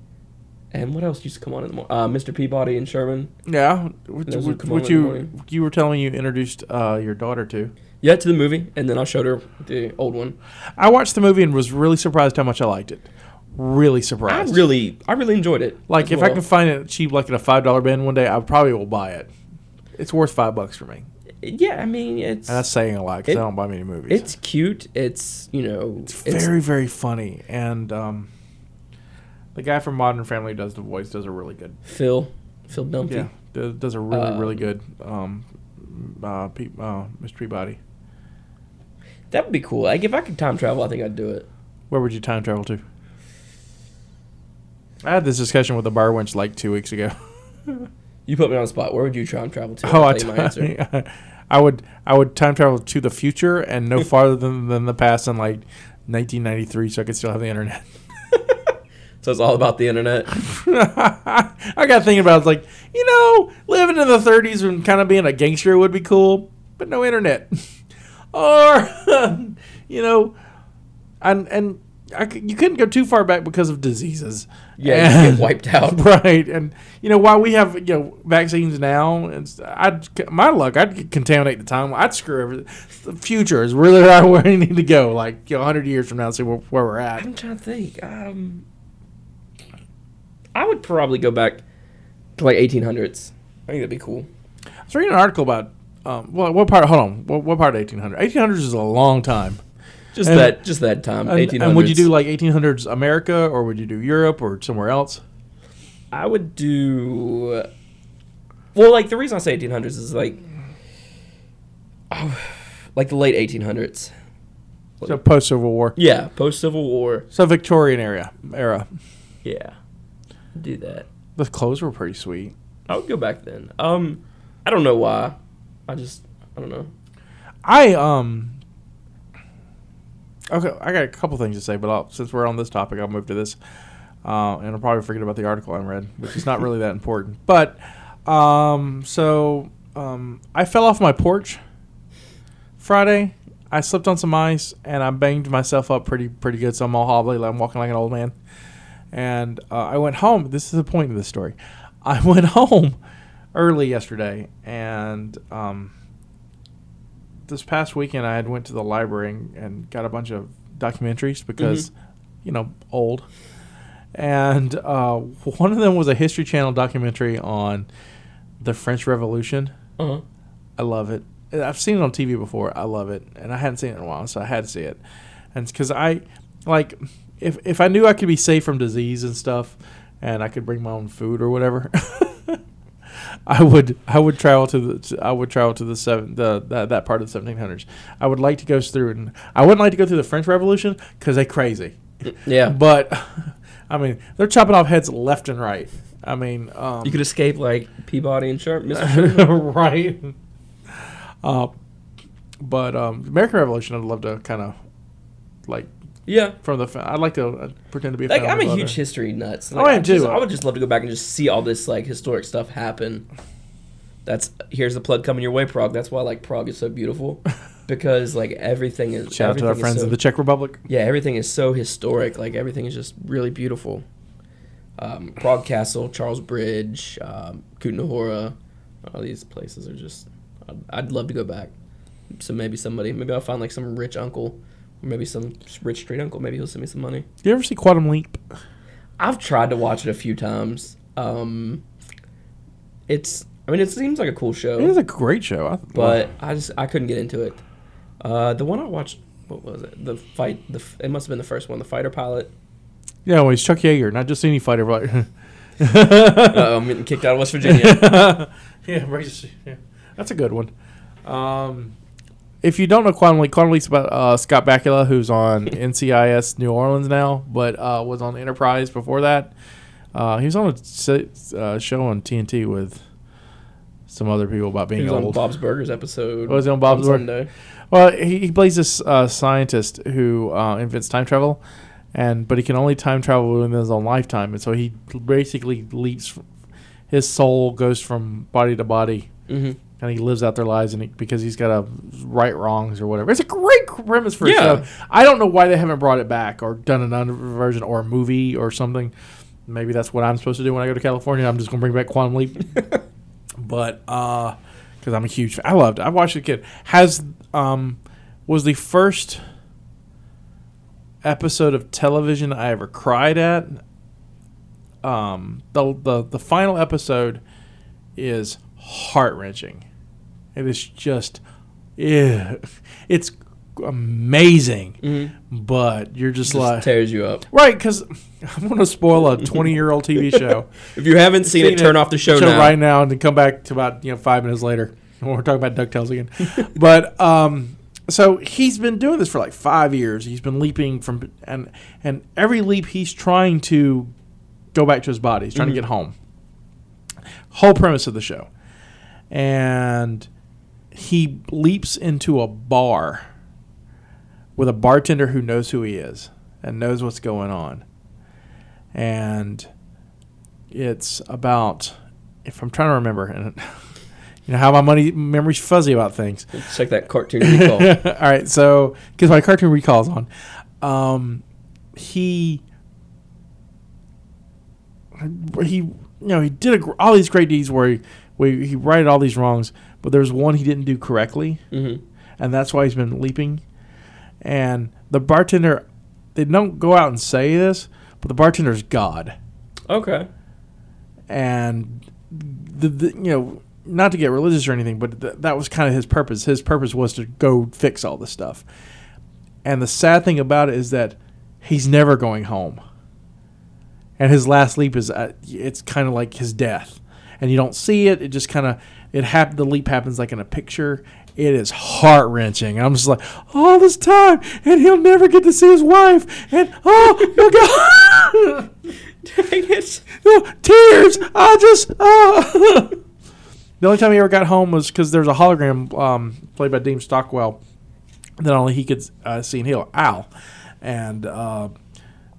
and what else used to come on in the morning? Mr. Peabody and Sherman. Yeah, which you were telling me you introduced your daughter to. Yeah, to the movie, and then I showed her the old one. I watched the movie and was really surprised how much I liked it. Really surprised. I really enjoyed it. Like, if I can find it cheap, like in a $5 bin one day, I probably will buy it. It's worth $5 for me. Yeah, I mean, it's... And that's saying a lot, because I don't buy many movies. It's cute. It's very, very funny. And The guy from Modern Family does the voice, does a really good. Phil Dunphy. Yeah, does a really, really good Mr. Peabody. That would be cool. Like, if I could time travel, I think I'd do it. Where would you time travel to? I had this discussion with a bar wench like 2 weeks ago. You put me on the spot. Where would you time travel to? Oh, I'll tell you my answer. I would time travel to the future and no farther than the past in like 1993 so I could still have the internet. So it's all about the internet. I got thinking about it. It's like, you know, living in the 30s and kind of being a gangster would be cool, but no internet. Or, you know, and you couldn't go too far back because of diseases. Yeah, you get wiped out. Right. And, you know, while we have, you know, vaccines now, it's, I'd contaminate the timeline. I'd screw everything. The future is really right where we need to go, like, you know, 100 years from now, see where we're at. I'm trying to think. I would probably go back to, like, 1800s. I think that'd be cool. I was reading an article about, what part of 1800? 1800s is a long time. Just that time, 1800s. And would you do, like, 1800s America, or would you do Europe, or somewhere else? I would do... Well, like, the reason I say 1800s is, like the late 1800s. So post-Civil War. Yeah, post-Civil War. So Victorian era. Yeah. Do that. The clothes were pretty sweet. I would go back then. I don't know why. I don't know. Okay, I got a couple things to say, but since we're on this topic, I'll move to this. And I'll probably forget about the article I read, which is not really that important. But, I fell off my porch Friday. I slipped on some ice, and I banged myself up pretty good, so I'm all hobbly. I'm walking like an old man. And I went home. This is the point of this story. I went home early yesterday, and this past weekend I had went to the library and got a bunch of documentaries because, you know, old. And one of them was a History Channel documentary on the French Revolution. Uh-huh. I love it. I've seen it on TV before. I love it. And I hadn't seen it in a while, so I had to see it. And because I, like... If I knew I could be safe from disease and stuff, and I could bring my own food or whatever, I would travel to that part of the 1700s. I would like to go through, and I wouldn't like to go through the French Revolution because they're crazy. Yeah, but I mean they're chopping off heads left and right. I mean you could escape like Peabody and Sharp, Mr. Right? But American Revolution, I'd love to kind of like. Yeah, I'd like to pretend to be a fan. Like I'm a huge history nuts. Like, I am too. I would just love to go back and just see all this like historic stuff happen. Here's the plug coming your way, Prague. That's why like Prague is so beautiful because like everything is. Shout out to our friends in the Czech Republic. Yeah, everything is so historic. Like everything is just really beautiful. Prague Castle, Charles Bridge, Kutná Hora, all these places are just. I'd love to go back. So maybe I'll find like some rich uncle. Maybe some rich street uncle. Maybe he'll send me some money. Do you ever see Quantum Leap? I've tried to watch it a few times. It seems like a cool show. It is a great show. I couldn't get into it. The one I watched, what was it? The fight. It must have been the first one. The fighter pilot. Yeah, well, he's Chuck Yeager, not just any fighter. I'm getting kicked out of West Virginia. Yeah, that's a good one. If you don't know Quantum Leap, Quantum Leap's about Scott Bakula, who's on NCIS New Orleans now, but was on Enterprise before that. He was on a show on TNT with some other people about being old. He was on Bob's Burgers episode. Oh, was he on Bob's Burgers? Well, he plays this scientist who invents time travel, but he can only time travel within his own lifetime. And so he basically leaps. His soul goes from body to body. Mm-hmm. And he lives out their lives because he's got to right wrongs or whatever. It's a great premise for a show. I don't know why they haven't brought it back or done another version or a movie or something. Maybe that's what I'm supposed to do when I go to California. I'm just going to bring back Quantum Leap. But because I'm a huge fan. I loved it. I watched it as a kid. Was the first episode of television I ever cried at. The final episode is heart-wrenching. It is just, it's amazing, but you're just like tears you up, right? Because I'm gonna spoil a 20-year-old TV show. If you haven't seen it, turn off the show now. Right now, and then come back to about 5 minutes later. We're talking about DuckTales again, but so he's been doing this for like 5 years. He's been leaping from and every leap he's trying to go back to his body. He's trying to get home. Whole premise of the show, and he leaps into a bar with a bartender who knows who he is and knows what's going on. And it's about, if I'm trying to remember, and you know how my memory's fuzzy about things. It's like that cartoon recall. All right, so because my cartoon recall's on, he did all these great deeds where he righted all these wrongs, but there's one he didn't do correctly, and that's why he's been leaping. And the bartender, they don't go out and say this, but the bartender's God. Okay. And, not to get religious or anything, but that was kind of his purpose. His purpose was to go fix all this stuff. And the sad thing about it is that he's never going home. And his last leap is, it's kind of like his death. And you don't see it. It just kind of, the leap happens like in a picture. It is heart-wrenching. I'm just like, all this time, and he'll never get to see his wife. And, oh, my God. Dang it. Oh, tears. Oh. The only time he ever got home was because there's a hologram played by Dean Stockwell that only he could see and heal, Al. And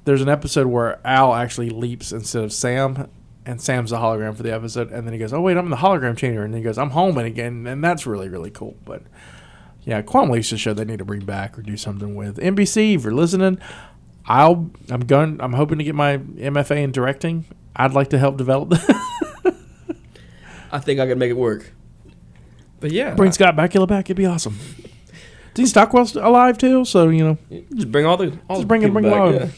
there's an episode where Al actually leaps instead of Sam. And Sam's the hologram for the episode, and then he goes, "Oh wait, I'm in the hologram chamber," and then he goes, "I'm home," and again, and that's really, really cool. But yeah, Quantum Leap's a show they need to bring back or do something with. NBC, if you're listening, I'm hoping to get my MFA in directing. I'd like to help develop that. I think I could make it work. But yeah, bring Scott Bakula back, it'd be awesome. Dean Stockwell's alive too, so just bring all the people back, all of them.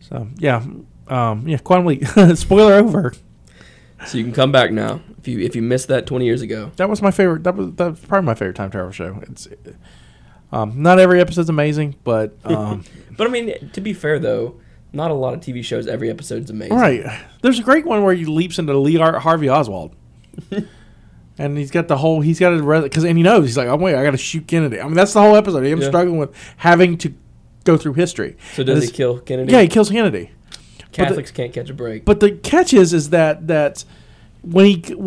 So yeah. Quantum Leap. Spoiler over. So you can come back now if you missed that 20 years ago. That was my favorite. That was probably my favorite time travel show. It's not every episode's amazing, but but I mean, to be fair though, not a lot of TV shows every episode's amazing. Right. There's a great one where he leaps into Lee Harvey Oswald. And he knows he's like, "Oh wait, I got to shoot Kennedy." I mean, that's the whole episode. Him struggling with having to go through history. So does he kill Kennedy? Yeah, he kills Kennedy. Catholics can't catch a break. But the catch is that when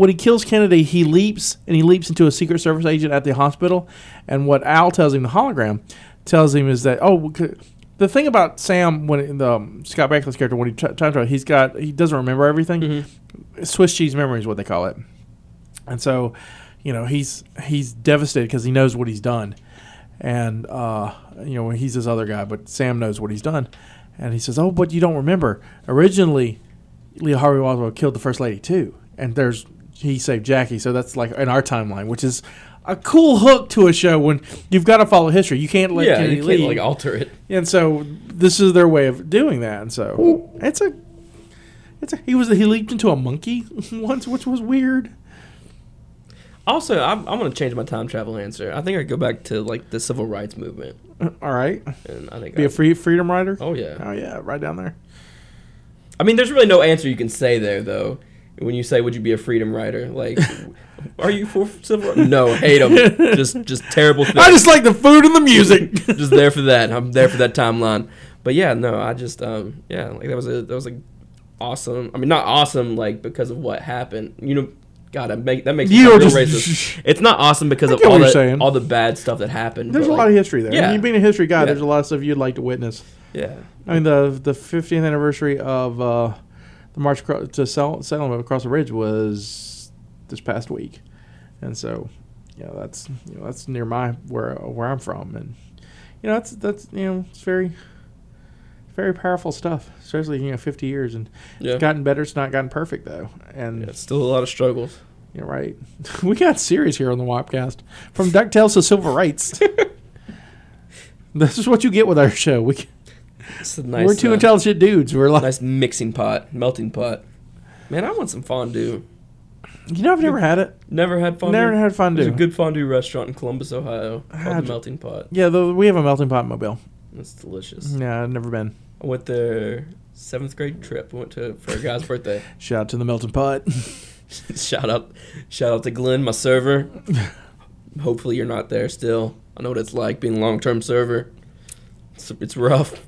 he kills Kennedy, he leaps into a Secret Service agent at the hospital, and what Al tells him, the hologram tells him, is that the thing about Sam when the Scott Bakula's character when he he doesn't remember everything. Swiss cheese memory is what they call it, and so he's devastated because he knows what he's done, and he's this other guy, but Sam knows what he's done. And he says, "Oh, but you don't remember. Originally, Lee Harvey Oswald killed the first lady too, and he saved Jackie. So that's like in our timeline, which is a cool hook to a show when you've got to follow history. You can't let you can't alter it. And so this is their way of doing that. And so he leaped into a monkey once, which was weird. Also, I'm going to change my time travel answer. I think I go back to the civil rights movement. All right. And I think be a freedom rider? Oh, yeah. Oh, yeah, right down there. I mean, there's really no answer you can say there, though, when you say, would you be a freedom rider? Like, are you for civil rights? No, hate them. Just terrible things. I just like the food and the music. Just there for that. I'm there for that timeline. But, yeah, no, I just, that was awesome. I mean, not awesome, because of what happened. God, that makes me real racist. It's not awesome because of all the bad stuff that happened. There's a lot of history there. Yeah. I mean, being a history guy, there's a lot of stuff you'd like to witness. Yeah. I mean, the 50th anniversary of the March to Salem across the Ridge was this past week, and so that's near my where I'm from, and that's it's very, very powerful stuff, especially 50 years, and it's gotten better. It's not gotten perfect though, and it's still a lot of struggles. Yeah, right. We got serious here on the Mopcast, from DuckTales to civil rights. This is what you get with our show. We're two intelligent dudes. We're like nice mixing pot, melting pot. Man, I want some fondue. You know, I've never had it. Never had fondue? Never had fondue. There's a good fondue restaurant in Columbus, Ohio called The Melting Pot. Yeah, we have a Melting Pot in Mobile. That's delicious. Yeah, I've never been. I went there 7th grade trip. We went to for a guy's birthday. Shout out to The Melting Pot. Shout out to Glenn, my server. Hopefully you're not there still. I know what it's like being a long-term server. It's rough.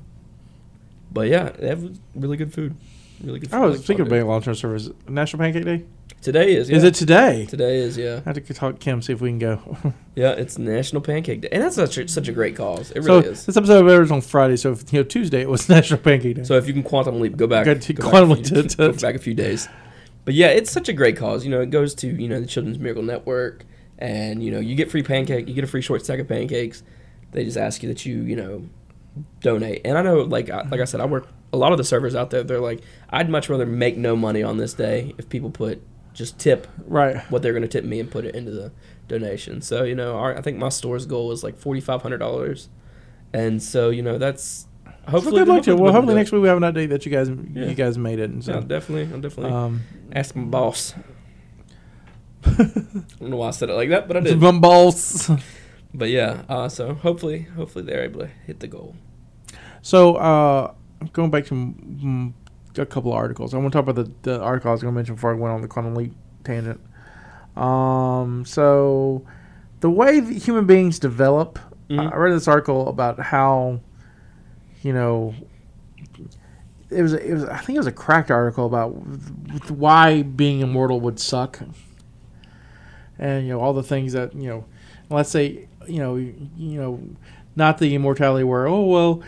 But yeah, they have really good food. Really good food. I was thinking of being a long-term server. Is it National Pancake Day? Today is, yeah. Is it today? Today is, yeah. I have to talk to Kim, see if we can go. Yeah, it's National Pancake Day. And that's such a great cause. It really is. This episode airs on Friday, so if, Tuesday it was National Pancake Day. So if you can Quantum Leap, go back a few days. But yeah, it's such a great cause. You know, it goes to, you know, the Children's Miracle Network, and, you know, you get free pancake, you get a free short stack of pancakes. They just ask you that you know, donate. And I know, like I said, I work a lot of the servers out there, they're like, I'd much rather make no money on this day if people just tip what they're going to tip me and put it into the donation. So, you know, I think my store's goal is like $4,500. And so, you know, that's hopefully. So good luck to you. Well, hopefully next week we have an update that you guys made it. And so. Yeah, definitely. I'll definitely ask my boss. I don't know why I said it like that, but I did. My boss. But yeah, so hopefully they're able to hit the goal. So going back to a couple of articles. I want to talk about the article I was going to mention before I went on the Quantum Leap tangent. So, the way that human beings develop, I read this article about how, you know, I think it was a Cracked article about why being immortal would suck. And, you know, all the things that, you know, let's say, you know, not the immortality where, oh, well,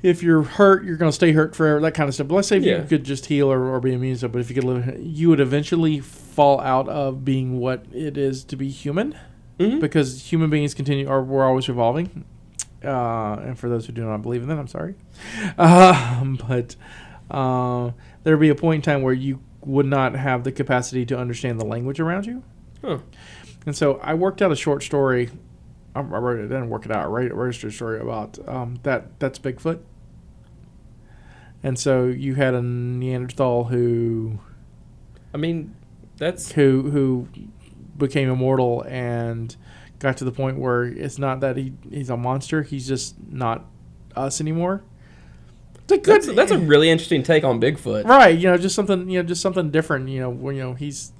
if you're hurt, you're going to stay hurt forever, that kind of stuff. But let's say if you could just heal or be immune to stuff, but if you could live, you would eventually fall out of being what it is to be human, because human beings we're always evolving. And for those who do not believe in that, I'm sorry. But there'd be a point in time where you would not have the capacity to understand the language around you. Huh. And so I worked out a short story. I wrote it. Didn't work it out. I registered a story about that's Bigfoot. And so you had a Neanderthal who became immortal and got to the point where it's not that he's a monster. He's just not us anymore. That's a really interesting take on Bigfoot. Right. You know, just something different. You know, when, you know, he's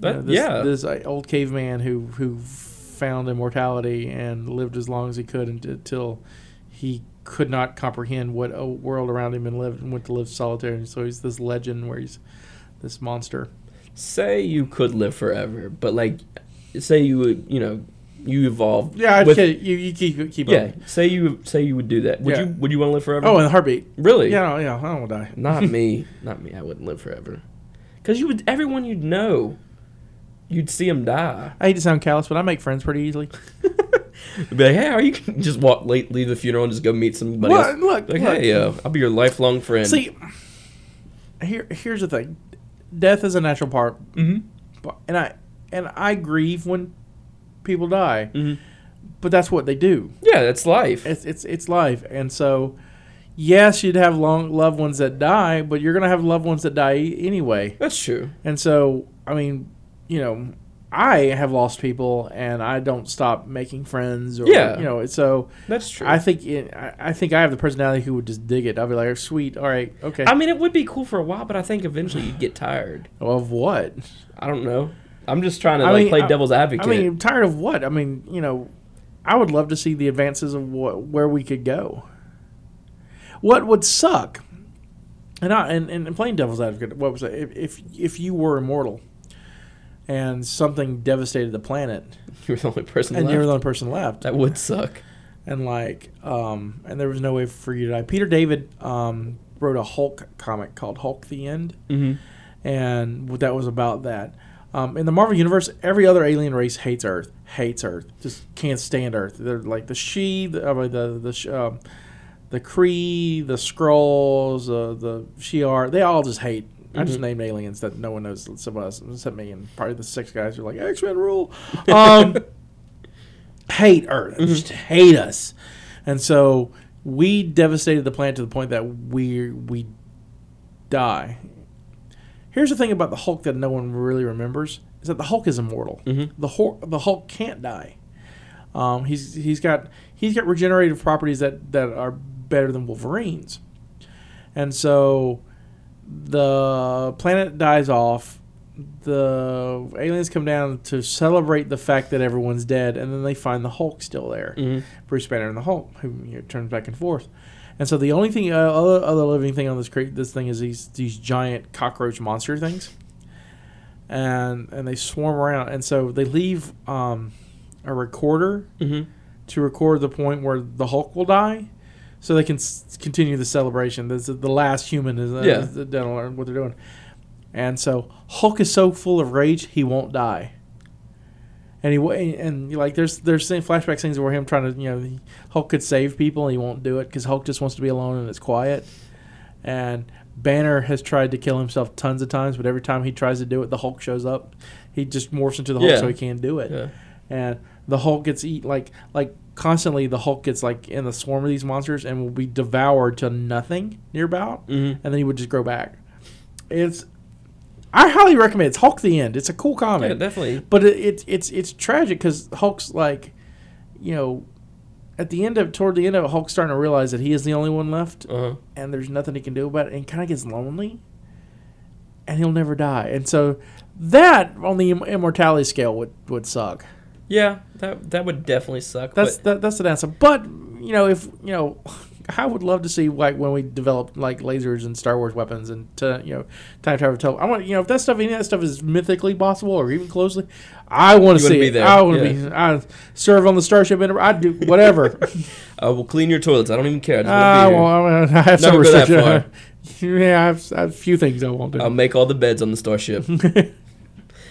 this old caveman who found immortality and lived as long as he could until he could not comprehend what a world around him and went to live solitary. And so he's this legend where he's this monster. Say you could live fover, but like, say you would, you know, you evolve. Yeah, you keep. Yeah, on. Say you would do that. Would you want to live forever? Oh, in a heartbeat. Really? Yeah, no, I don't want to die. Not me. I wouldn't live forever. Because everyone you'd know, you'd see him die. I hate to sound callous, but I make friends pretty easily. Be like, hey, you can just walk late, leave the funeral, and just go meet somebody else. Look. Hey, I'll be your lifelong friend. See, here's the thing: death is a natural part, and I grieve when people die, but that's what they do. Yeah, that's life. It's life, and so. Yes, you'd have long loved ones that die, but you're going to have loved ones that die anyway. That's true. And so, I mean, you know, I have lost people, and I don't stop making friends. Or, yeah. You know, so that's true. I think I have the personality who would just dig it. I'll be like, sweet, all right, okay. I mean, it would be cool for a while, but I think eventually you'd get tired. Of what? I don't know. I'm just trying to play devil's advocate. I mean, tired of what? I mean, you know, I would love to see the advances of where we could go. What would suck, and playing devil's advocate, what was if you were immortal, and something devastated the planet, you were the only person left. That would suck, and like, and there was no way for you to die. Peter David wrote a Hulk comic called Hulk: The End, and that was about that. In the Marvel Universe, every other alien race hates Earth, just can't stand Earth. They're like the She, the Kree, the Skrulls, the Shi'ar, they all just hate. I just named aliens that no one knows except me and probably the 6 guys who are like, X-Men rule. Hate Earth. Just hate us. And so we devastated the planet to the point that we die. Here's the thing about the Hulk that no one really remembers is that the Hulk is immortal. Mm-hmm. The Hulk can't die. He's got regenerative properties that are better than Wolverine's, and so the planet dies off. The aliens come down to celebrate the fact that everyone's dead, and then they find the Hulk still there. Mm-hmm. Bruce Banner and the Hulk, who turns back and forth. And so the only thing, other living thing on this thing is these giant cockroach monster things, and they swarm around. And so they leave a recorder mm-hmm. to record the point where the Hulk will die, so they can continue the celebration. The last human is dead on what they're doing. And so Hulk is so full of rage he won't die. And there's flashback scenes where him trying to Hulk could save people and he won't do it because Hulk just wants to be alone and it's quiet. And Banner has tried to kill himself tons of times, but every time he tries to do it, the Hulk shows up. He just morphs into the Hulk so he can't do it. Yeah. And the Hulk gets like constantly. The Hulk gets like in the swarm of these monsters and will be devoured to nothing nearby, and then he would just grow back. I highly recommend it. It's Hulk the End. It's a cool comic. Yeah, definitely. But it's tragic because Hulk's like, toward the end of it, Hulk's starting to realize that he is the only one left, and there's nothing he can do about it, and kind of gets lonely, and he'll never die. And so that on the immortality scale would suck. Yeah, that would definitely suck. That's the answer. But I would love to see when we develop lasers and Star Wars weapons and time travel. I want if that stuff, any of that stuff is mythically possible or even closely. I want to see it. There. I want to be. I serve on the starship. I do whatever. I will clean your toilets. I don't even care. I just want to be here. I have some research. Yeah, I have a few things I won't do. I'll make all the beds on the starship. I'm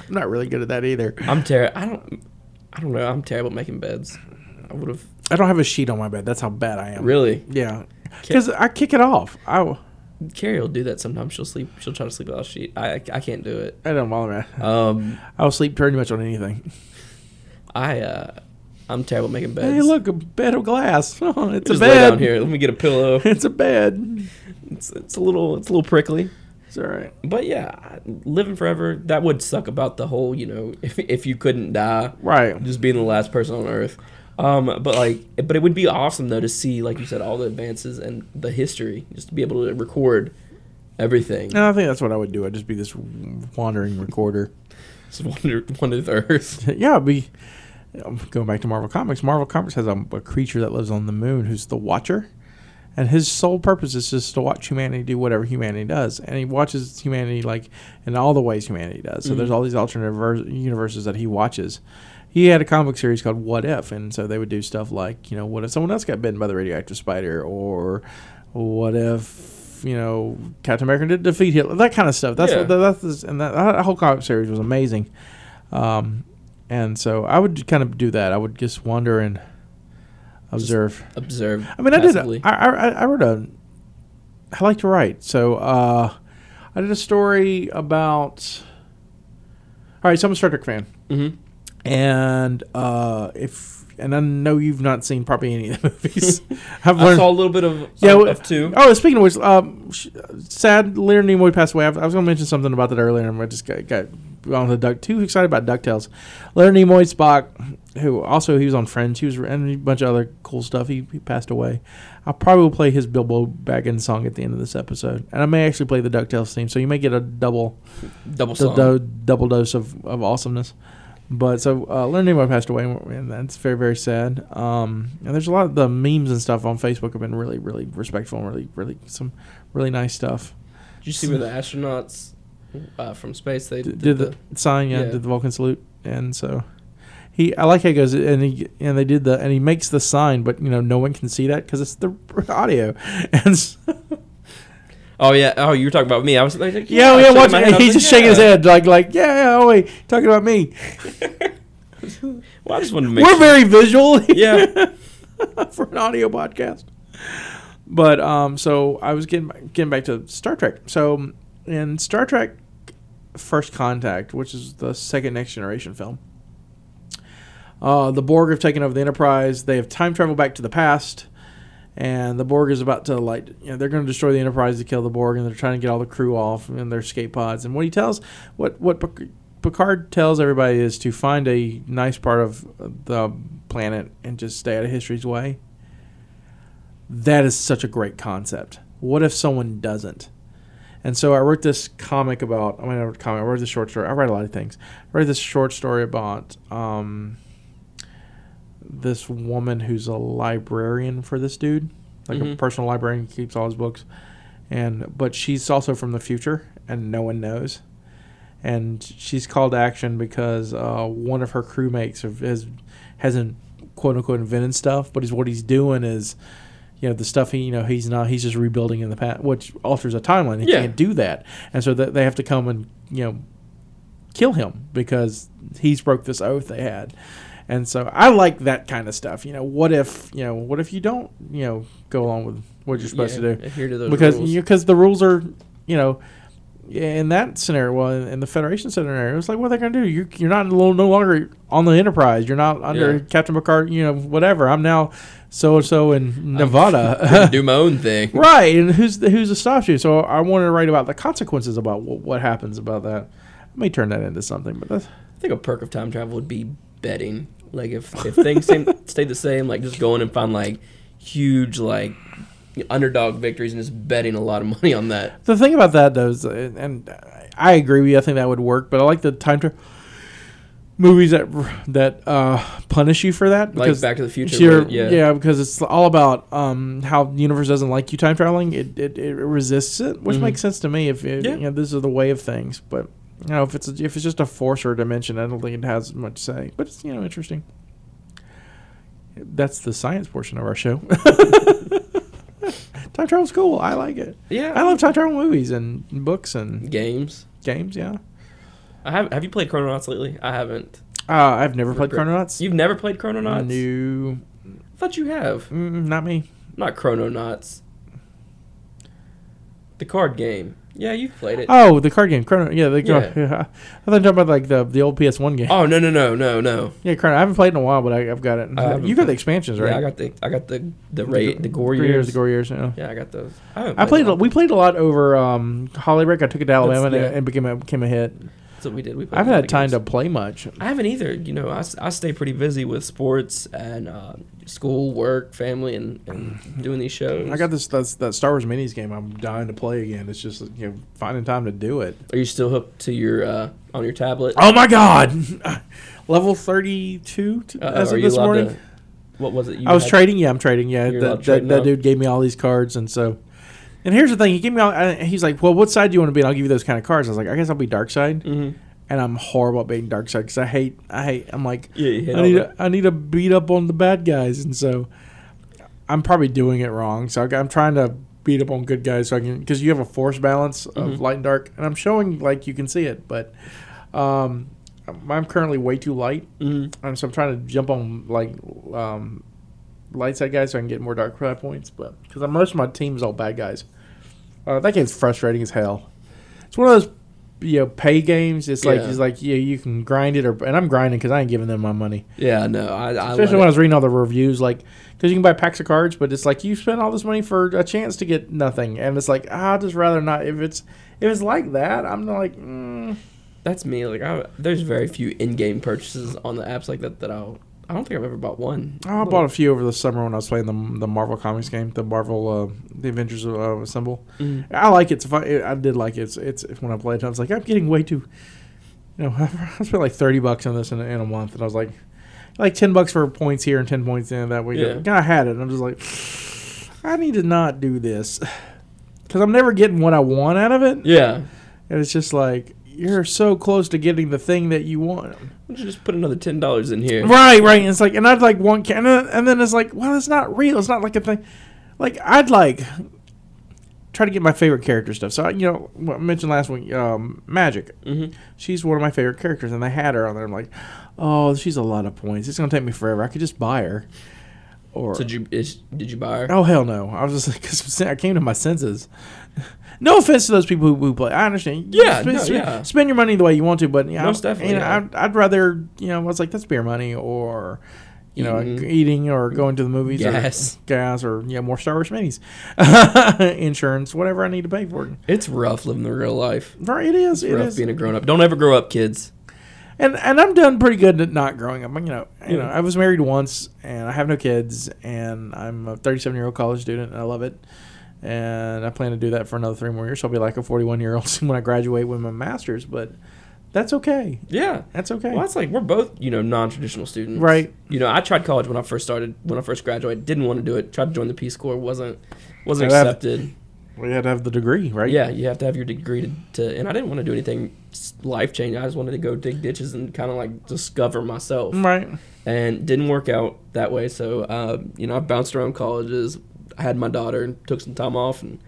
not really good at that either. I'm terrible. I don't know. I'm terrible at making beds. I don't have a sheet on my bed. That's how bad I am. Really? Yeah. Because I kick it off. Carrie will do that sometimes. She'll try to sleep without a sheet. I can't do it. I don't bother me. I'll sleep pretty much on anything. I'm terrible at making beds. Hey, look, a bed of glass. Oh, it's a bed. Lay down here. Let me get a pillow. It's a bed. It's a little prickly. It's all right. But yeah, living forever, that would suck about the whole, if you couldn't die. Right. Just being the last person on earth. But it would be awesome though to see, like you said, all the advances and the history, just to be able to record everything. And I think that's what I would do. I'd just be this wandering recorder, just wander the earth. Yeah, I'm going back to Marvel Comics. Marvel Comics has a creature that lives on the moon who's the Watcher, and his sole purpose is just to watch humanity do whatever humanity does, and he watches humanity in all the ways humanity does. So there's all these alternative universes that he watches. He had a comic series called What If, and so they would do stuff like, what if someone else got bitten by the radioactive spider, or what if, Captain America did defeat Hitler, that kind of stuff. That whole comic series was amazing. And so I would kind of do that. I would just wander and observe. Just observe. I mean, passively. I like to write, so I did a story about. All right, so I'm a Star Trek fan. Mm-hmm. And I know you've not seen probably any of the movies. I saw a little bit of two. Oh, speaking of which, sad Leonard Nimoy passed away. I was going to mention something about that earlier, and I just too excited about DuckTales. Leonard Nimoy, Spock, who also he was on Friends, he was and a bunch of other cool stuff. He passed away. I'll probably will play his Bilbo Baggins song at the end of this episode, and I may actually play the DuckTales theme, so you may get a double dose of awesomeness. But so Leonard Nimoy passed away, and that's very, very sad. And there's a lot of the memes and stuff on Facebook have been really, really respectful and really, really some really nice stuff. Did you see where the astronauts from space they did the sign? Yeah, did the Vulcan salute, and so I like how he goes and they did and he makes the sign, but no one can see that because it's the audio. And so, oh yeah! Oh, you were talking about me. I was like, yeah. He's just shaking his head, Oh wait, talking about me. Well, I just wanted to make. We're sure. Very visual, yeah, for an audio podcast. But so I was getting back to Star Trek. So in Star Trek: First Contact, which is the second Next Generation film, the Borg have taken over the Enterprise. They have time traveled back to the past. And the Borg is about to, like, you know, they're going to destroy the Enterprise to kill the Borg, and they're trying to get all the crew off in their escape pods. And what he tells, what Picard tells everybody is to find a nice part of the planet and just stay out of history's way. That is such a great concept. What if someone doesn't? And so I wrote this comic about, I wrote this short story. I write a lot of things. I wrote this short story about this woman who's a librarian for this dude, like a personal librarian, keeps all his books, but she's also from the future and no one knows, and she's called to action because one of her crewmates hasn't quote unquote invented stuff, but what he's doing is, you know, the stuff he's just rebuilding in the past, which alters a timeline. He can't do that, and so they have to come and kill him because he's broke this oath they had. And so I like that kind of stuff. What if you don't, go along with what you're supposed to do? Adhere to those rules. Because the rules are, in that scenario, in the Federation scenario, it's like, what are they going to do? You're not no longer on the Enterprise. You're not under Captain Picard, whatever. I'm now so-and-so in Nevada. Do my own thing. Right, and who's to stop you? So I wanted to write about the consequences about what happens about that. I may turn that into something. But I think a perk of time travel would be betting. Like, if things stay the same, like, just going and find, like, huge, like, underdog victories and just betting a lot of money on that. The thing about that, though, is, and I agree with you, I think that would work, but I like the time travel movies that punish you for that. Because like Back to the Future. Right? Yeah, because it's all about how the universe doesn't like you time traveling. It resists it, which makes sense to me if this is the way of things, but... if it's just a force or a dimension, I don't think it has much say. But it's interesting. That's the science portion of our show. Time travel's cool. I like it. Yeah, I love time travel movies and books and games. Yeah. Have you played Chrononauts lately? I haven't. I've never played Chrononauts. You've never played Chrononauts? I thought you have. Not me. Not Chrononauts. The card game. Yeah, you've played it. Oh, the card game. Chrono. Yeah, I thought you were talking about like the old PS1 game. Oh, no. Yeah, Chrono. I haven't played in a while, but I've got it. You got the expansions, right? Yeah, I got the Gore Years. The Gore Years, yeah. Yeah, I got those. We played a lot over Holly Rick. I took it to Alabama and became a hit. That's what we did. I haven't had time to play much. I haven't either. I stay pretty busy with sports and school, work, family, and doing these shows. I got that Star Wars minis game I'm dying to play again. It's just finding time to do it. Are you still hooked to your on your tablet? Oh, my God. Level 32 as of this morning. What was it? I'm trading, yeah. That dude gave me all these cards, and so... And here's the thing. He gave me all... He's like, well, what side do you want to be? And I'll give you those kind of cards. I was like, I guess I'll be dark side. Mm-hmm. And I'm horrible at being dark side because I hate... I'm like, I need to beat up on the bad guys. And so I'm probably doing it wrong. So I'm trying to beat up on good guys so I can... Because you have a force balance of light and dark. And I'm showing, like, you can see it. But I'm currently way too light. Mm-hmm. And so I'm trying to jump on, like... light side guys so I can get more dark side points, but because most of my team's all bad guys. That game's frustrating as hell. It's one of those pay games. It's like you can grind it, and I'm grinding because I ain't giving them my money. Yeah, no, especially when I was reading all the reviews, like because you can buy packs of cards, but it's like you spend all this money for a chance to get nothing, and it's like I'd just rather not. If it's like that, I'm not like. That's me. Like there's very few in-game purchases on the apps like that I don't think I've ever bought one. Oh, I bought a few over the summer when I was playing the Marvel Comics game, the Avengers Assemble. Mm-hmm. I like it. I did like it. It's when I played it, I was like, I'm getting way too... I spent like $30 on this in a month, and I was like $10 for points here and 10 points in that way. Yeah. I had it, and I'm just like, I need to not do this. Because I'm never getting what I want out of it. Yeah. And it's just like... You're so close to getting the thing that you want. Why don't you just put another $10 in here? Right. It's like, and I'd like one can, and then it's like, well, it's not real. It's not like a thing. Like I'd like try to get my favorite character stuff. So I mentioned last week, Magic. Mm-hmm. She's one of my favorite characters, and they had her on there. I'm like, oh, she's a lot of points. It's gonna take me forever. I could just buy her. Did you buy her? Oh hell no! I was just like, 'cause I came to my senses. No offense to those people who play. I understand. Yeah, spend your money the way you want to, but most definitely. I'd rather, I was like, that's beer money, or you know, eating or going to the movies or gas or more Star Wars minis, insurance, whatever I need to pay for it. It's rough living the real life. Right, it is. It's rough being a grown up. Don't ever grow up, kids. And I'm done pretty good at not growing up. You know, I was married once, and I have no kids, and I'm a 37-year-old college student, and I love it. And I plan to do that for another 3 more years. So I'll be like a 41-year-old when I graduate with my master's, but that's okay. Yeah. That's okay. Well, it's like we're both, you know, non-traditional students. Right. You know, I tried college when I first started, when I first graduated. Didn't want to do it. Tried to join the Peace Corps. Wasn't accepted. Well, you had to have the degree, right? Yeah, you have to have your degree to and I didn't want to do anything life-changing. I just wanted to go dig ditches and kind of, like, discover myself. Right. And didn't work out that way. So, you know, I bounced around colleges. I had my daughter and took some time off and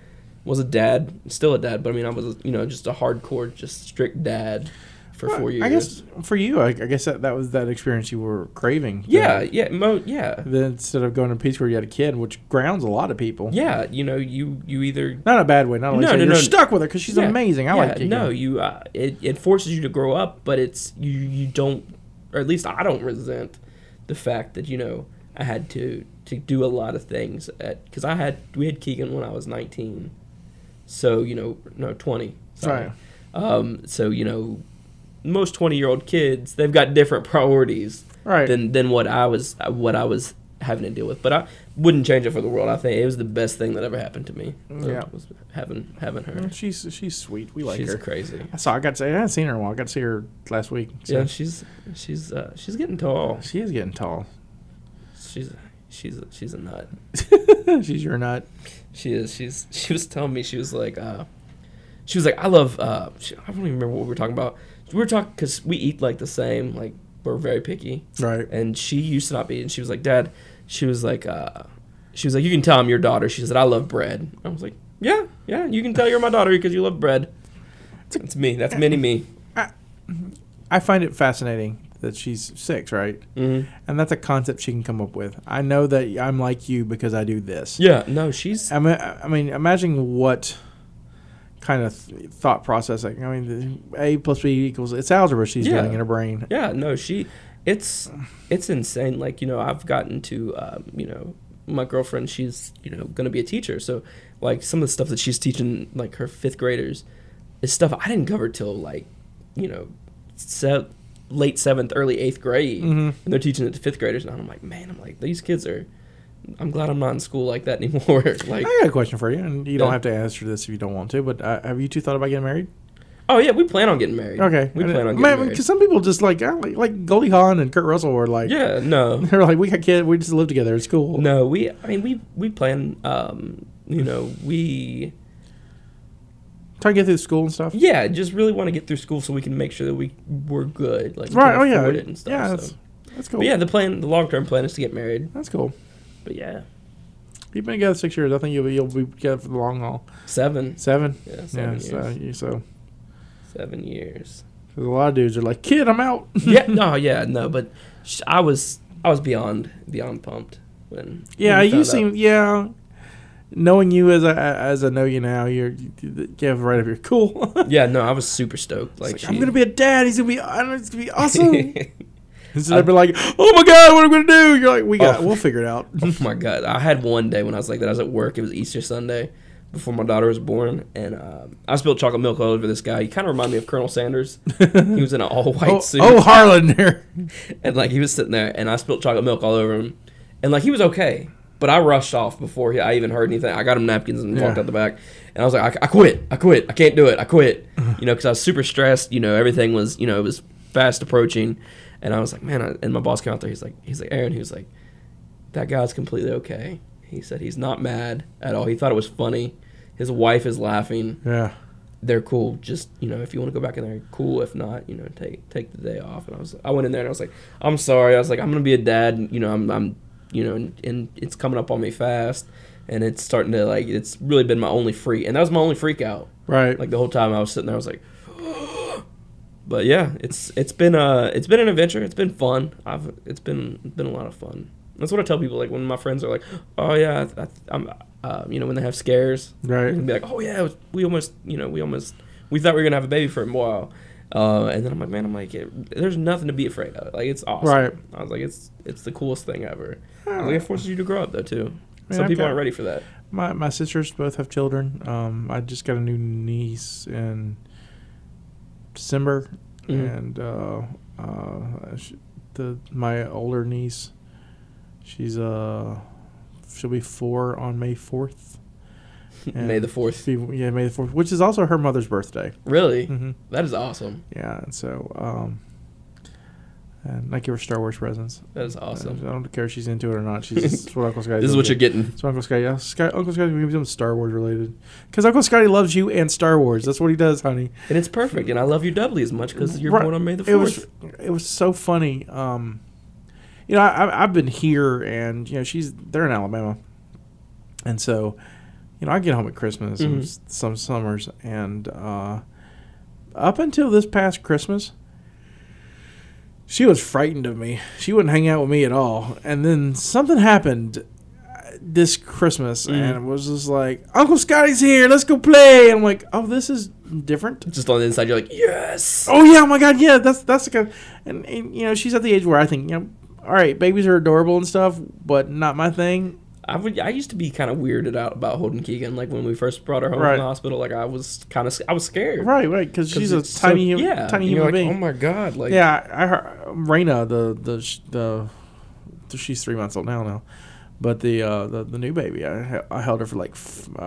was a dad. Still a dad, but, I mean, I was, you know, just a hardcore, just strict dad for 4 years. I guess for you, I guess that was that experience you were craving. Yeah, yeah. Then instead of going to Peace Corps, you had a kid, which grounds a lot of people. Yeah, you know, you either... Not a bad way. Not like you're stuck with her because she's amazing. I like Kiki. No, you, it forces you to grow up, but it's... You don't... Or at least I don't resent the fact that, you know, I had to do a lot of things. Because we had Keegan when I was 19. So, you know... No, 20. Sorry. So, you know... Most 20-year-old kids, they've got different priorities than what I was having to deal with. But I wouldn't change it for the world. I think it was the best thing that ever happened to me. Yeah, was having her. Well, she's sweet. We like her. She's crazy. I haven't seen her in a while. I got to see her last week. So. Yeah, she's getting tall. She is getting tall. She's a nut. She's your nut. She is. She was telling me she was like I love. I don't even remember what we were talking about. We were talking because we eat like the same, like we're very picky, right? And she used to not be, and she was like, "Dad," she was like, "You can tell I'm your daughter." She said, "I love bread." I was like, "Yeah, yeah, you can tell you're my daughter because you love bread." That's me. That's mini me. I find it fascinating that she's 6, right? Mm-hmm. And that's a concept she can come up with. I know that I'm like you because I do this. Yeah, no, she's. I mean, imagine what. Kind of thought processing. I mean, A plus B equals... It's algebra she's doing in her brain. Yeah, no, It's insane. Like, you know, I've gotten to, you know, my girlfriend, she's, you know, going to be a teacher. So, like, some of the stuff that she's teaching, like, her 5th graders is stuff I didn't cover till, like, you know, late 7th, early 8th grade. Mm-hmm. And they're teaching it to 5th graders. And I'm like, man, these kids are... I'm glad I'm not in school like that anymore. Like, I got a question for you, and you don't have to answer this if you don't want to, but have you two thought about getting married? Oh, yeah, we plan on getting married. Okay. We plan on getting married. Because some people just like Goldie Hawn and Kurt Russell were like... Yeah, no. They're like, we got kids, we just live together at school. No, we plan, you know, we... Try to get through school and stuff? Yeah, just really want to get through school so we can make sure that we're good. Like, right, oh, yeah. It and stuff, yeah, that's cool. But yeah, the long-term plan is to get married. That's cool. But yeah, you've been together 6 years. I think you'll be together for the long haul. Seven. Yeah, 7 years. So 7 years. Because a lot of dudes are like, "Kid, I'm out." No. But I was beyond pumped when. Yeah, you seem yeah. Knowing you as I know you now, you're right up here. Cool. Yeah, no, I was super stoked. Like I'm gonna be a dad. It's gonna be awesome. Instead of being like, oh, my God, what am I going to do? You're like, we'll figure it out. Oh, my God. I had one day when I was like that. I was at work. It was Easter Sunday before my daughter was born. And I spilled chocolate milk all over this guy. He kind of reminded me of Colonel Sanders. He was in an all-white suit. Oh, Harlan there. And, like, he was sitting there, and I spilled chocolate milk all over him. And, like, he was okay. But I rushed off before I even heard anything. I got him napkins and walked out the back. And I was like, I quit. I can't do it. I quit. You know, because I was super stressed. You know, everything was, you know, it was fast approaching. And I was like, man, and my boss came out there. He's like, Aaron, he was like, that guy's completely okay. He said he's not mad at all. He thought it was funny. His wife is laughing. Yeah. They're cool. Just, you know, if you want to go back in there, cool. If not, you know, take the day off. And I went in there and I was like, I'm sorry. I was like, I'm going to be a dad. And, you know, I'm you know, and it's coming up on me fast. And it's starting to, like, it's really been my only freak. And that was my only freak out. Right. Like, the whole time I was sitting there, I was like, but yeah, it's been an adventure. It's been fun. It's been a lot of fun. That's what I tell people. Like when my friends are like, "Oh yeah, I'm," you know, when they have scares, right? And be like, "Oh yeah, we almost, we thought we were gonna have a baby for a while," And then I'm like, man, there's nothing to be afraid of. Like, it's awesome. Right. I was like, it's the coolest thing ever. I was like, it forces you to grow up, though, too. Man, some people aren't ready for that. My sisters both have children. I just got a new niece in December. Mm-hmm. And my older niece, she's she'll be 4 on May 4th. And May the 4th. Yeah, May the 4th, which is also her mother's birthday. Really? Mm-hmm. That is awesome. Yeah, and so and I give her Star Wars presents. That is awesome. I don't care if she's into it or not. She's just what Uncle Scotty. This is what you're getting. So Uncle Scotty, Uncle Scotty will give something Star Wars related. Because Uncle Scotty loves you and Star Wars. That's what he does, honey. And it's perfect, and I love you doubly as much because you're born on May the 4th. It was so funny. You know, I've been here, and, you know, they're in Alabama. And so, you know, I get home at Christmas and some summers, and up until this past Christmas, she was frightened of me. She wouldn't hang out with me at all. And then something happened this Christmas, and it was just like, Uncle Scotty's here, let's go play. And I'm like, oh, this is different. Just on the inside, you're like, yes. Oh, yeah, oh, my God, yeah, that's the kind. And, you know, she's at the age where I think, you know, all right, babies are adorable and stuff, but not my thing. I used to be kind of weirded out about Holden Keegan, like when we first brought her home from the hospital. Like I was scared. Right, because she's a tiny human being. Oh my God! Like I heard Raina, she's 3 months old now, but the new baby, I held her for like 5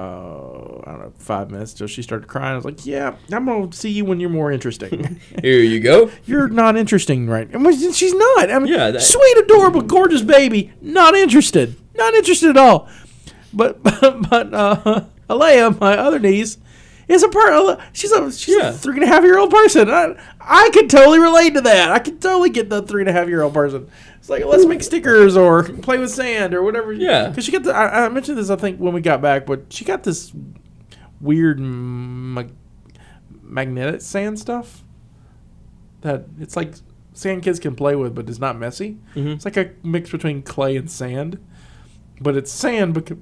minutes till she started crying. I was like, yeah, I'm gonna see you when you're more interesting. Here you go. You're not interesting, right? And she's not. I mean, sweet, adorable, gorgeous baby, not interested. Not interested at all, but Alea, my other niece, is a part. She's a 3.5-year-old person. I could totally relate to that. I could totally get the 3.5-year-old person. It's like, let's make stickers or play with sand or whatever. Yeah, because she got the. I mentioned this, I think, when we got back, but she got this weird magnetic sand stuff that it's like sand kids can play with, but it's not messy. Mm-hmm. It's like a mix between clay and sand. But it's sand because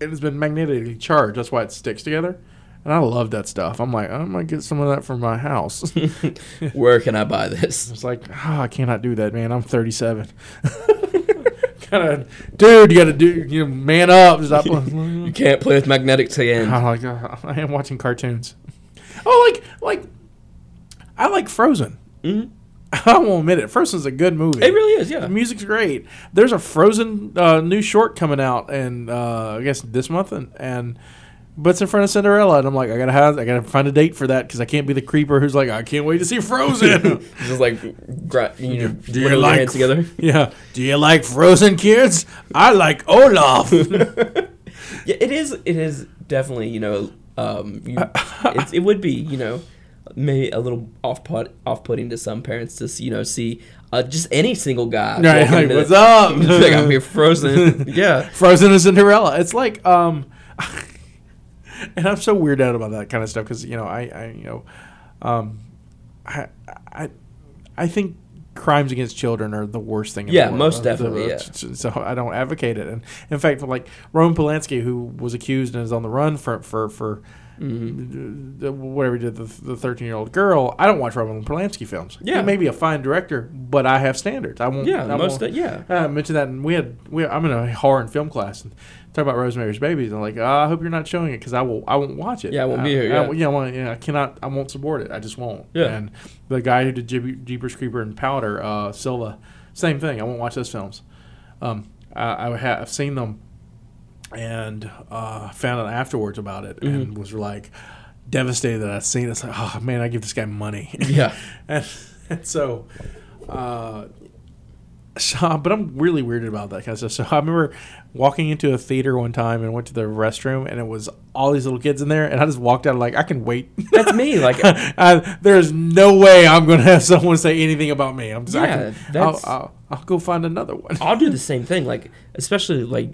it has been magnetically charged. That's why it sticks together. And I love that stuff. I'm like, I might get some of that for my house. Where can I buy this? It's like, I cannot do that, man. I'm 37. Dude, you got to man up. Stop. You can't play with magnetic sand. I'm like, I am watching cartoons. Oh, like I like Frozen. Mm-hmm. I won't admit it. Frozen's a good movie. It really is, yeah. The music's great. There's a Frozen new short coming out, and I guess this month, and but it's in front of Cinderella, and I'm like, I gotta find a date for that because I can't be the creeper who's like, I can't wait to see Frozen. Just like, do you like hands together? Yeah. Do you like Frozen, kids? I like Olaf. Yeah, it is definitely it would be maybe a little off-putting to some parents to see just any single guy. Right, like, what's up? Like, I'm here Frozen. Yeah. Frozen and Cinderella. It's like, and I'm so weirded out about that kind of stuff because, I think crimes against children are the worst thing in the world. Most definitely, So I don't advocate it. And in fact, like Roman Polanski, who was accused and is on the run for whatever he did, the 13-year-old girl. I don't watch Roman Polanski films. Yeah. He may be a fine director, but I have standards. I won't. Yeah, I mentioned that, and I'm in a horror and film class and talk about Rosemary's Babies. And I'm like, I hope you're not showing it because I won't watch it. Yeah, I won't be here. Yeah, I won't support it. I just won't. Yeah. And the guy who did Jeepers Creepers and Powder, Silva, same thing. I won't watch those films. I've seen them. And found out afterwards about it and was like devastated that I'd seen it. It's like, oh man, I give this guy money. Yeah. and so, but I'm really weirded about that kind of stuff. So I remember walking into a theater one time and went to the restroom and it was all these little kids in there and I just walked out like, I can wait. That's me. Like, there's no way I'm going to have someone say anything about me. I'm just, I'll go find another one. I'll do the same thing. Like, especially like,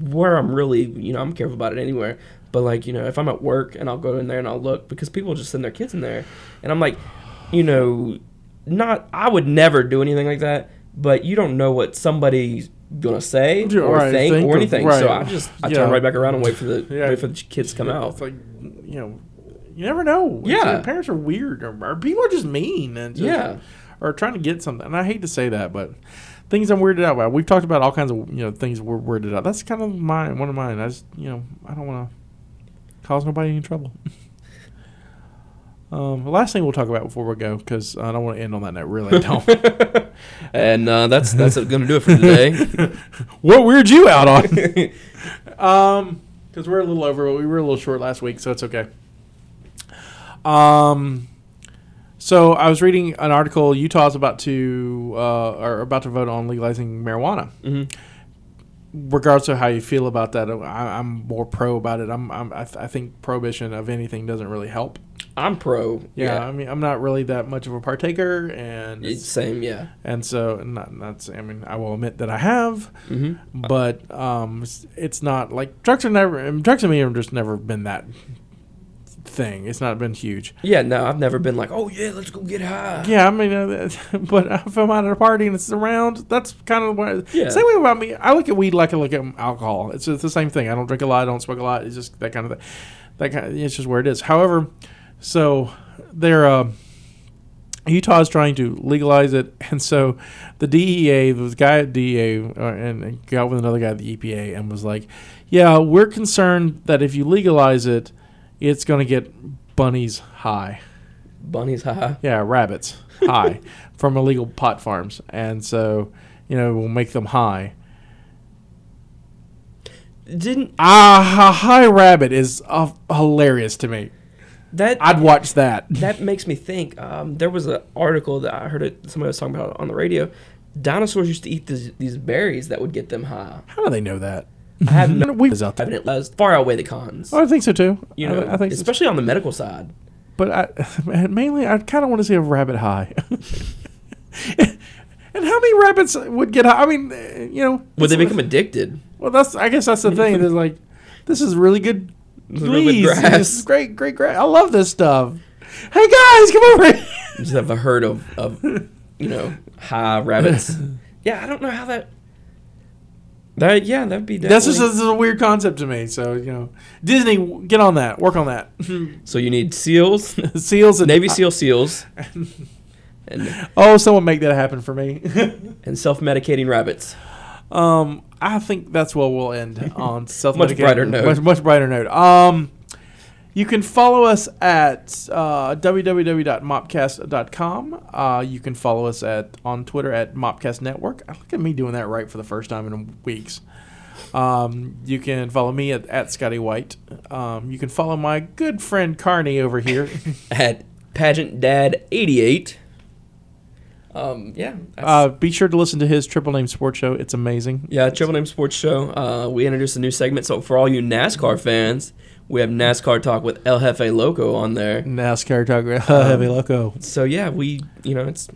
where I'm really, I'm careful about it anywhere. But, like, if I'm at work and I'll go in there and I'll look because people just send their kids in there. And I'm like, I would never do anything like that. But you don't know what somebody's going to say or think or anything. Right. So I turn right back around and wait for the kids to come out. It's like, You never know. Yeah. Parents are weird, or people are just mean and just, yeah, or trying to get something. And I hate to say that, but things I'm weirded out by. We've talked about all kinds of, you know, things we're weirded out. That's kind of mine, one of mine. I just, you know, I don't want to cause nobody any trouble. The last thing we'll talk about before we go, because I don't want to end on that note. Really, I don't. And that's going to do it for today. What weirded you out on? Because we're a little over. We were a little short last week, so it's okay. So I was reading an article. Utah's about to vote on legalizing marijuana. Mm-hmm. Regardless of how you feel about that, I'm more pro about it. I think prohibition of anything doesn't really help. I'm pro. Yeah, I mean, I'm not really that much of a partaker, and same, yeah. And so, not. I mean, I will admit that I have, mm-hmm. but it's not like drugs and me have just never been that thing. It's not been huge. Yeah, no, I've never been like, oh yeah, let's go get high. Yeah, I mean, but if I'm out at a party and it's around, that's kind of what. Yeah. Same way about me. I look at weed like I look at alcohol. It's just the same thing. I don't drink a lot. I don't smoke a lot. It's just that kind of thing. It's just where it is. However. So, Utah is trying to legalize it, and so the DEA, this guy at DEA, and got with another guy at the EPA, and was like, "Yeah, we're concerned that if you legalize it, it's going to get bunnies high." Bunnies high? Yeah, rabbits high from illegal pot farms, and so we'll make them high. High rabbit is hilarious to me. I'd watch that. That makes me think. There was an article that I heard somebody was talking about on the radio. Dinosaurs used to eat these berries that would get them high. How do they know that? I have no idea. It far outweigh the cons. Oh, I think so too. I think especially so. On the medical side. But I kind of want to see a rabbit high. And how many rabbits would get high? I mean, would they become addicted? Well, I guess that's the thing. They're like, this is really good. Please, this is great grass. I love this stuff. Hey guys, come over here. Just have a herd of high rabbits. Yeah, I don't know how that. Yeah, that'd be. This is a weird concept to me. So Disney, get on that, work on that. So you need seals, and Navy SEALs, and someone make that happen for me. And self-medicating rabbits. I think that's what we'll end on. Much brighter note. Much brighter note. You can follow us at www.mopcast.com. You can follow us on Twitter at Mopcast Network. Look at me doing that right for the first time in weeks. You can follow me at Scotty White. You can follow my good friend Carney over here at PageantDad88. Be sure to listen to his Triple Name Sports Show. It's amazing. Yeah, Triple Name Sports Show. We introduced a new segment. So for all you NASCAR fans, we have NASCAR Talk with El Jefe Loco on there. NASCAR Talk with El Jefe Loco. So yeah, we it's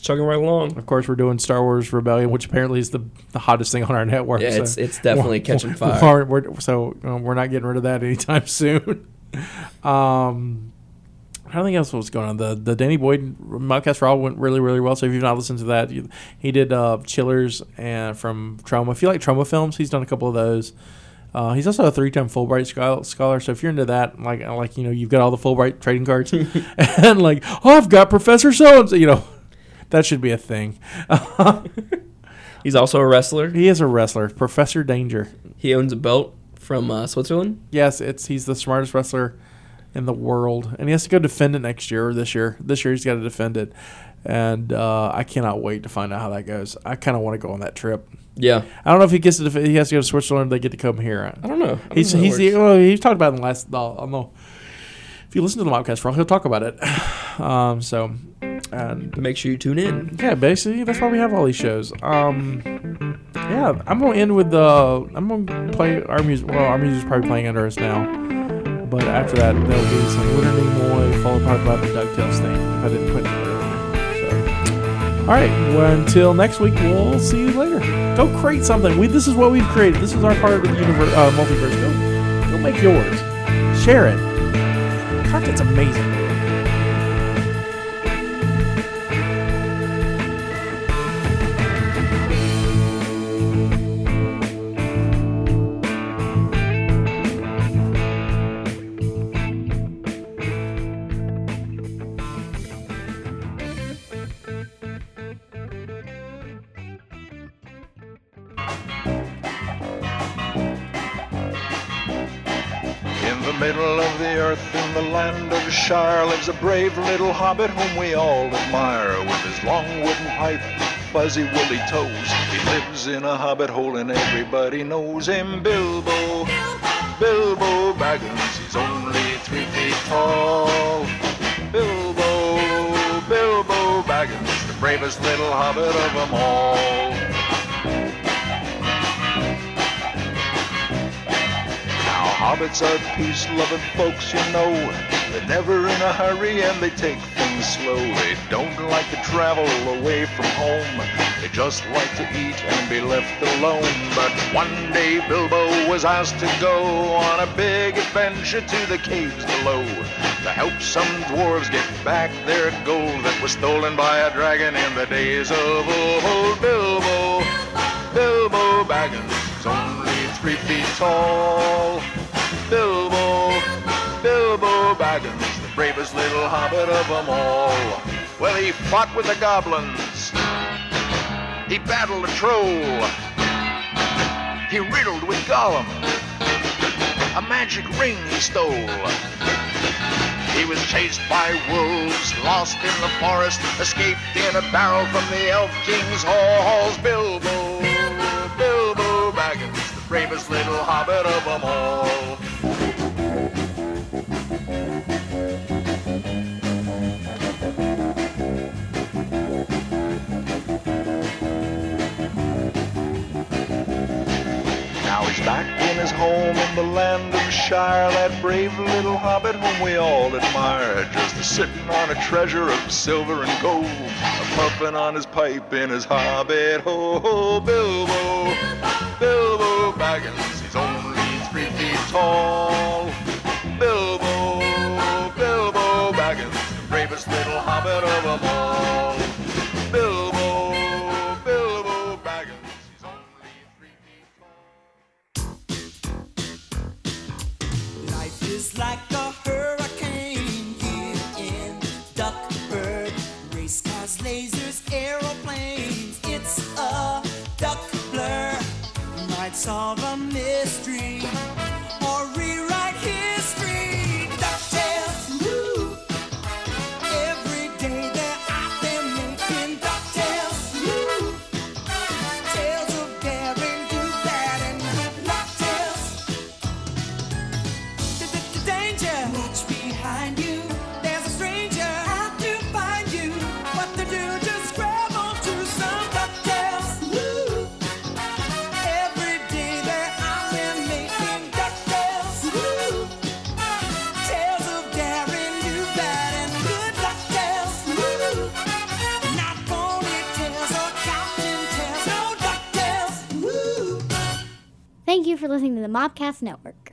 chugging right along. Of course, we're doing Star Wars Rebellion, which apparently is the hottest thing on our network. Yeah, so it's definitely catching fire. We're not getting rid of that anytime soon. I don't think else was going on. The Danny Boyd podcast for all went really, really well. So if you've not listened to that, he did Chillers and from Trauma. If you like Trauma films, he's done a couple of those. He's also a 3-time Fulbright scholar. So if you're into that, you've got all the Fulbright trading cards, and I've got Professor So and So. That should be a thing. He's also a wrestler. He is a wrestler, Professor Danger. He owns a belt from Switzerland. Yes, he's the smartest wrestler in the world, and he has to go defend it next year or this year he's got to defend it, and I cannot wait to find out how that goes. I kind of want to go on that trip. Yeah, I don't know if he gets to he has to go to Switzerland or they get to come here. I don't know. He's talked about it in the last if you listen to the podcast he'll talk about it. So and make sure you tune in. Yeah, basically that's why we have all these shows. Yeah, I'm gonna end with I'm gonna play our music. Well, our music's probably playing under us now. But after that, there'll be some Winter Nimoy followed by the DuckTales thing. If I didn't put it there. So. All right. Well, until next week, we'll see you later. Go create something. This is what we've created. This is our part of the universe, multiverse. Go make yours. Share it. Content's amazing. middle of the earth, in the land of Shire, lives a brave little hobbit whom we all admire. With his long wooden pipe, fuzzy woolly toes, he lives in a hobbit hole and everybody knows him. Bilbo, Bilbo Baggins, he's only 3 feet tall. Bilbo, Bilbo Baggins, the bravest little hobbit of them all. Hobbits are peace-loving folks, you know. They're never in a hurry and they take things slow. They don't like to travel away from home. They just like to eat and be left alone. But one day Bilbo was asked to go on a big adventure to the caves below, to help some dwarves get back their gold that was stolen by a dragon in the days of old. Bilbo, Bilbo Baggins, is only 3 feet tall. Bilbo, Bilbo Baggins, the bravest little hobbit of them all. Well, he fought with the goblins, he battled a troll, he riddled with Gollum, a magic ring he stole. He was chased by wolves, lost in the forest, escaped in a barrel from the Elf King's halls. Bilbo, Bilbo Baggins, the bravest little hobbit of them all. Back in his home in the land of Shire, that brave little hobbit whom we all admire, just sitting on a treasure of silver and gold, puffing on his pipe in his hobbit hole. Oh, Bilbo, Bilbo Baggins, he's only 3 feet tall. Bilbo, Bilbo Baggins, the bravest little hobbit of them all. Like a hurricane here in Duckburg, race cars, lasers, aeroplanes, it's a duck blur, might solve a mystery or rewrite history. DuckTales, woo, every day they're out there making DuckTales, woo, tales of daring, do that and good luck tales. Danger, watch behind you, there's a stranger out to find you. What to do, just grab on to some DuckTales. Woo! Every day they're out there making DuckTales. Woo! Tales of daring, do bad and good luck tales. Woo! Not ponytails or counting tales, no DuckTales. Woo! Thank you for listening to the Mopcast Network.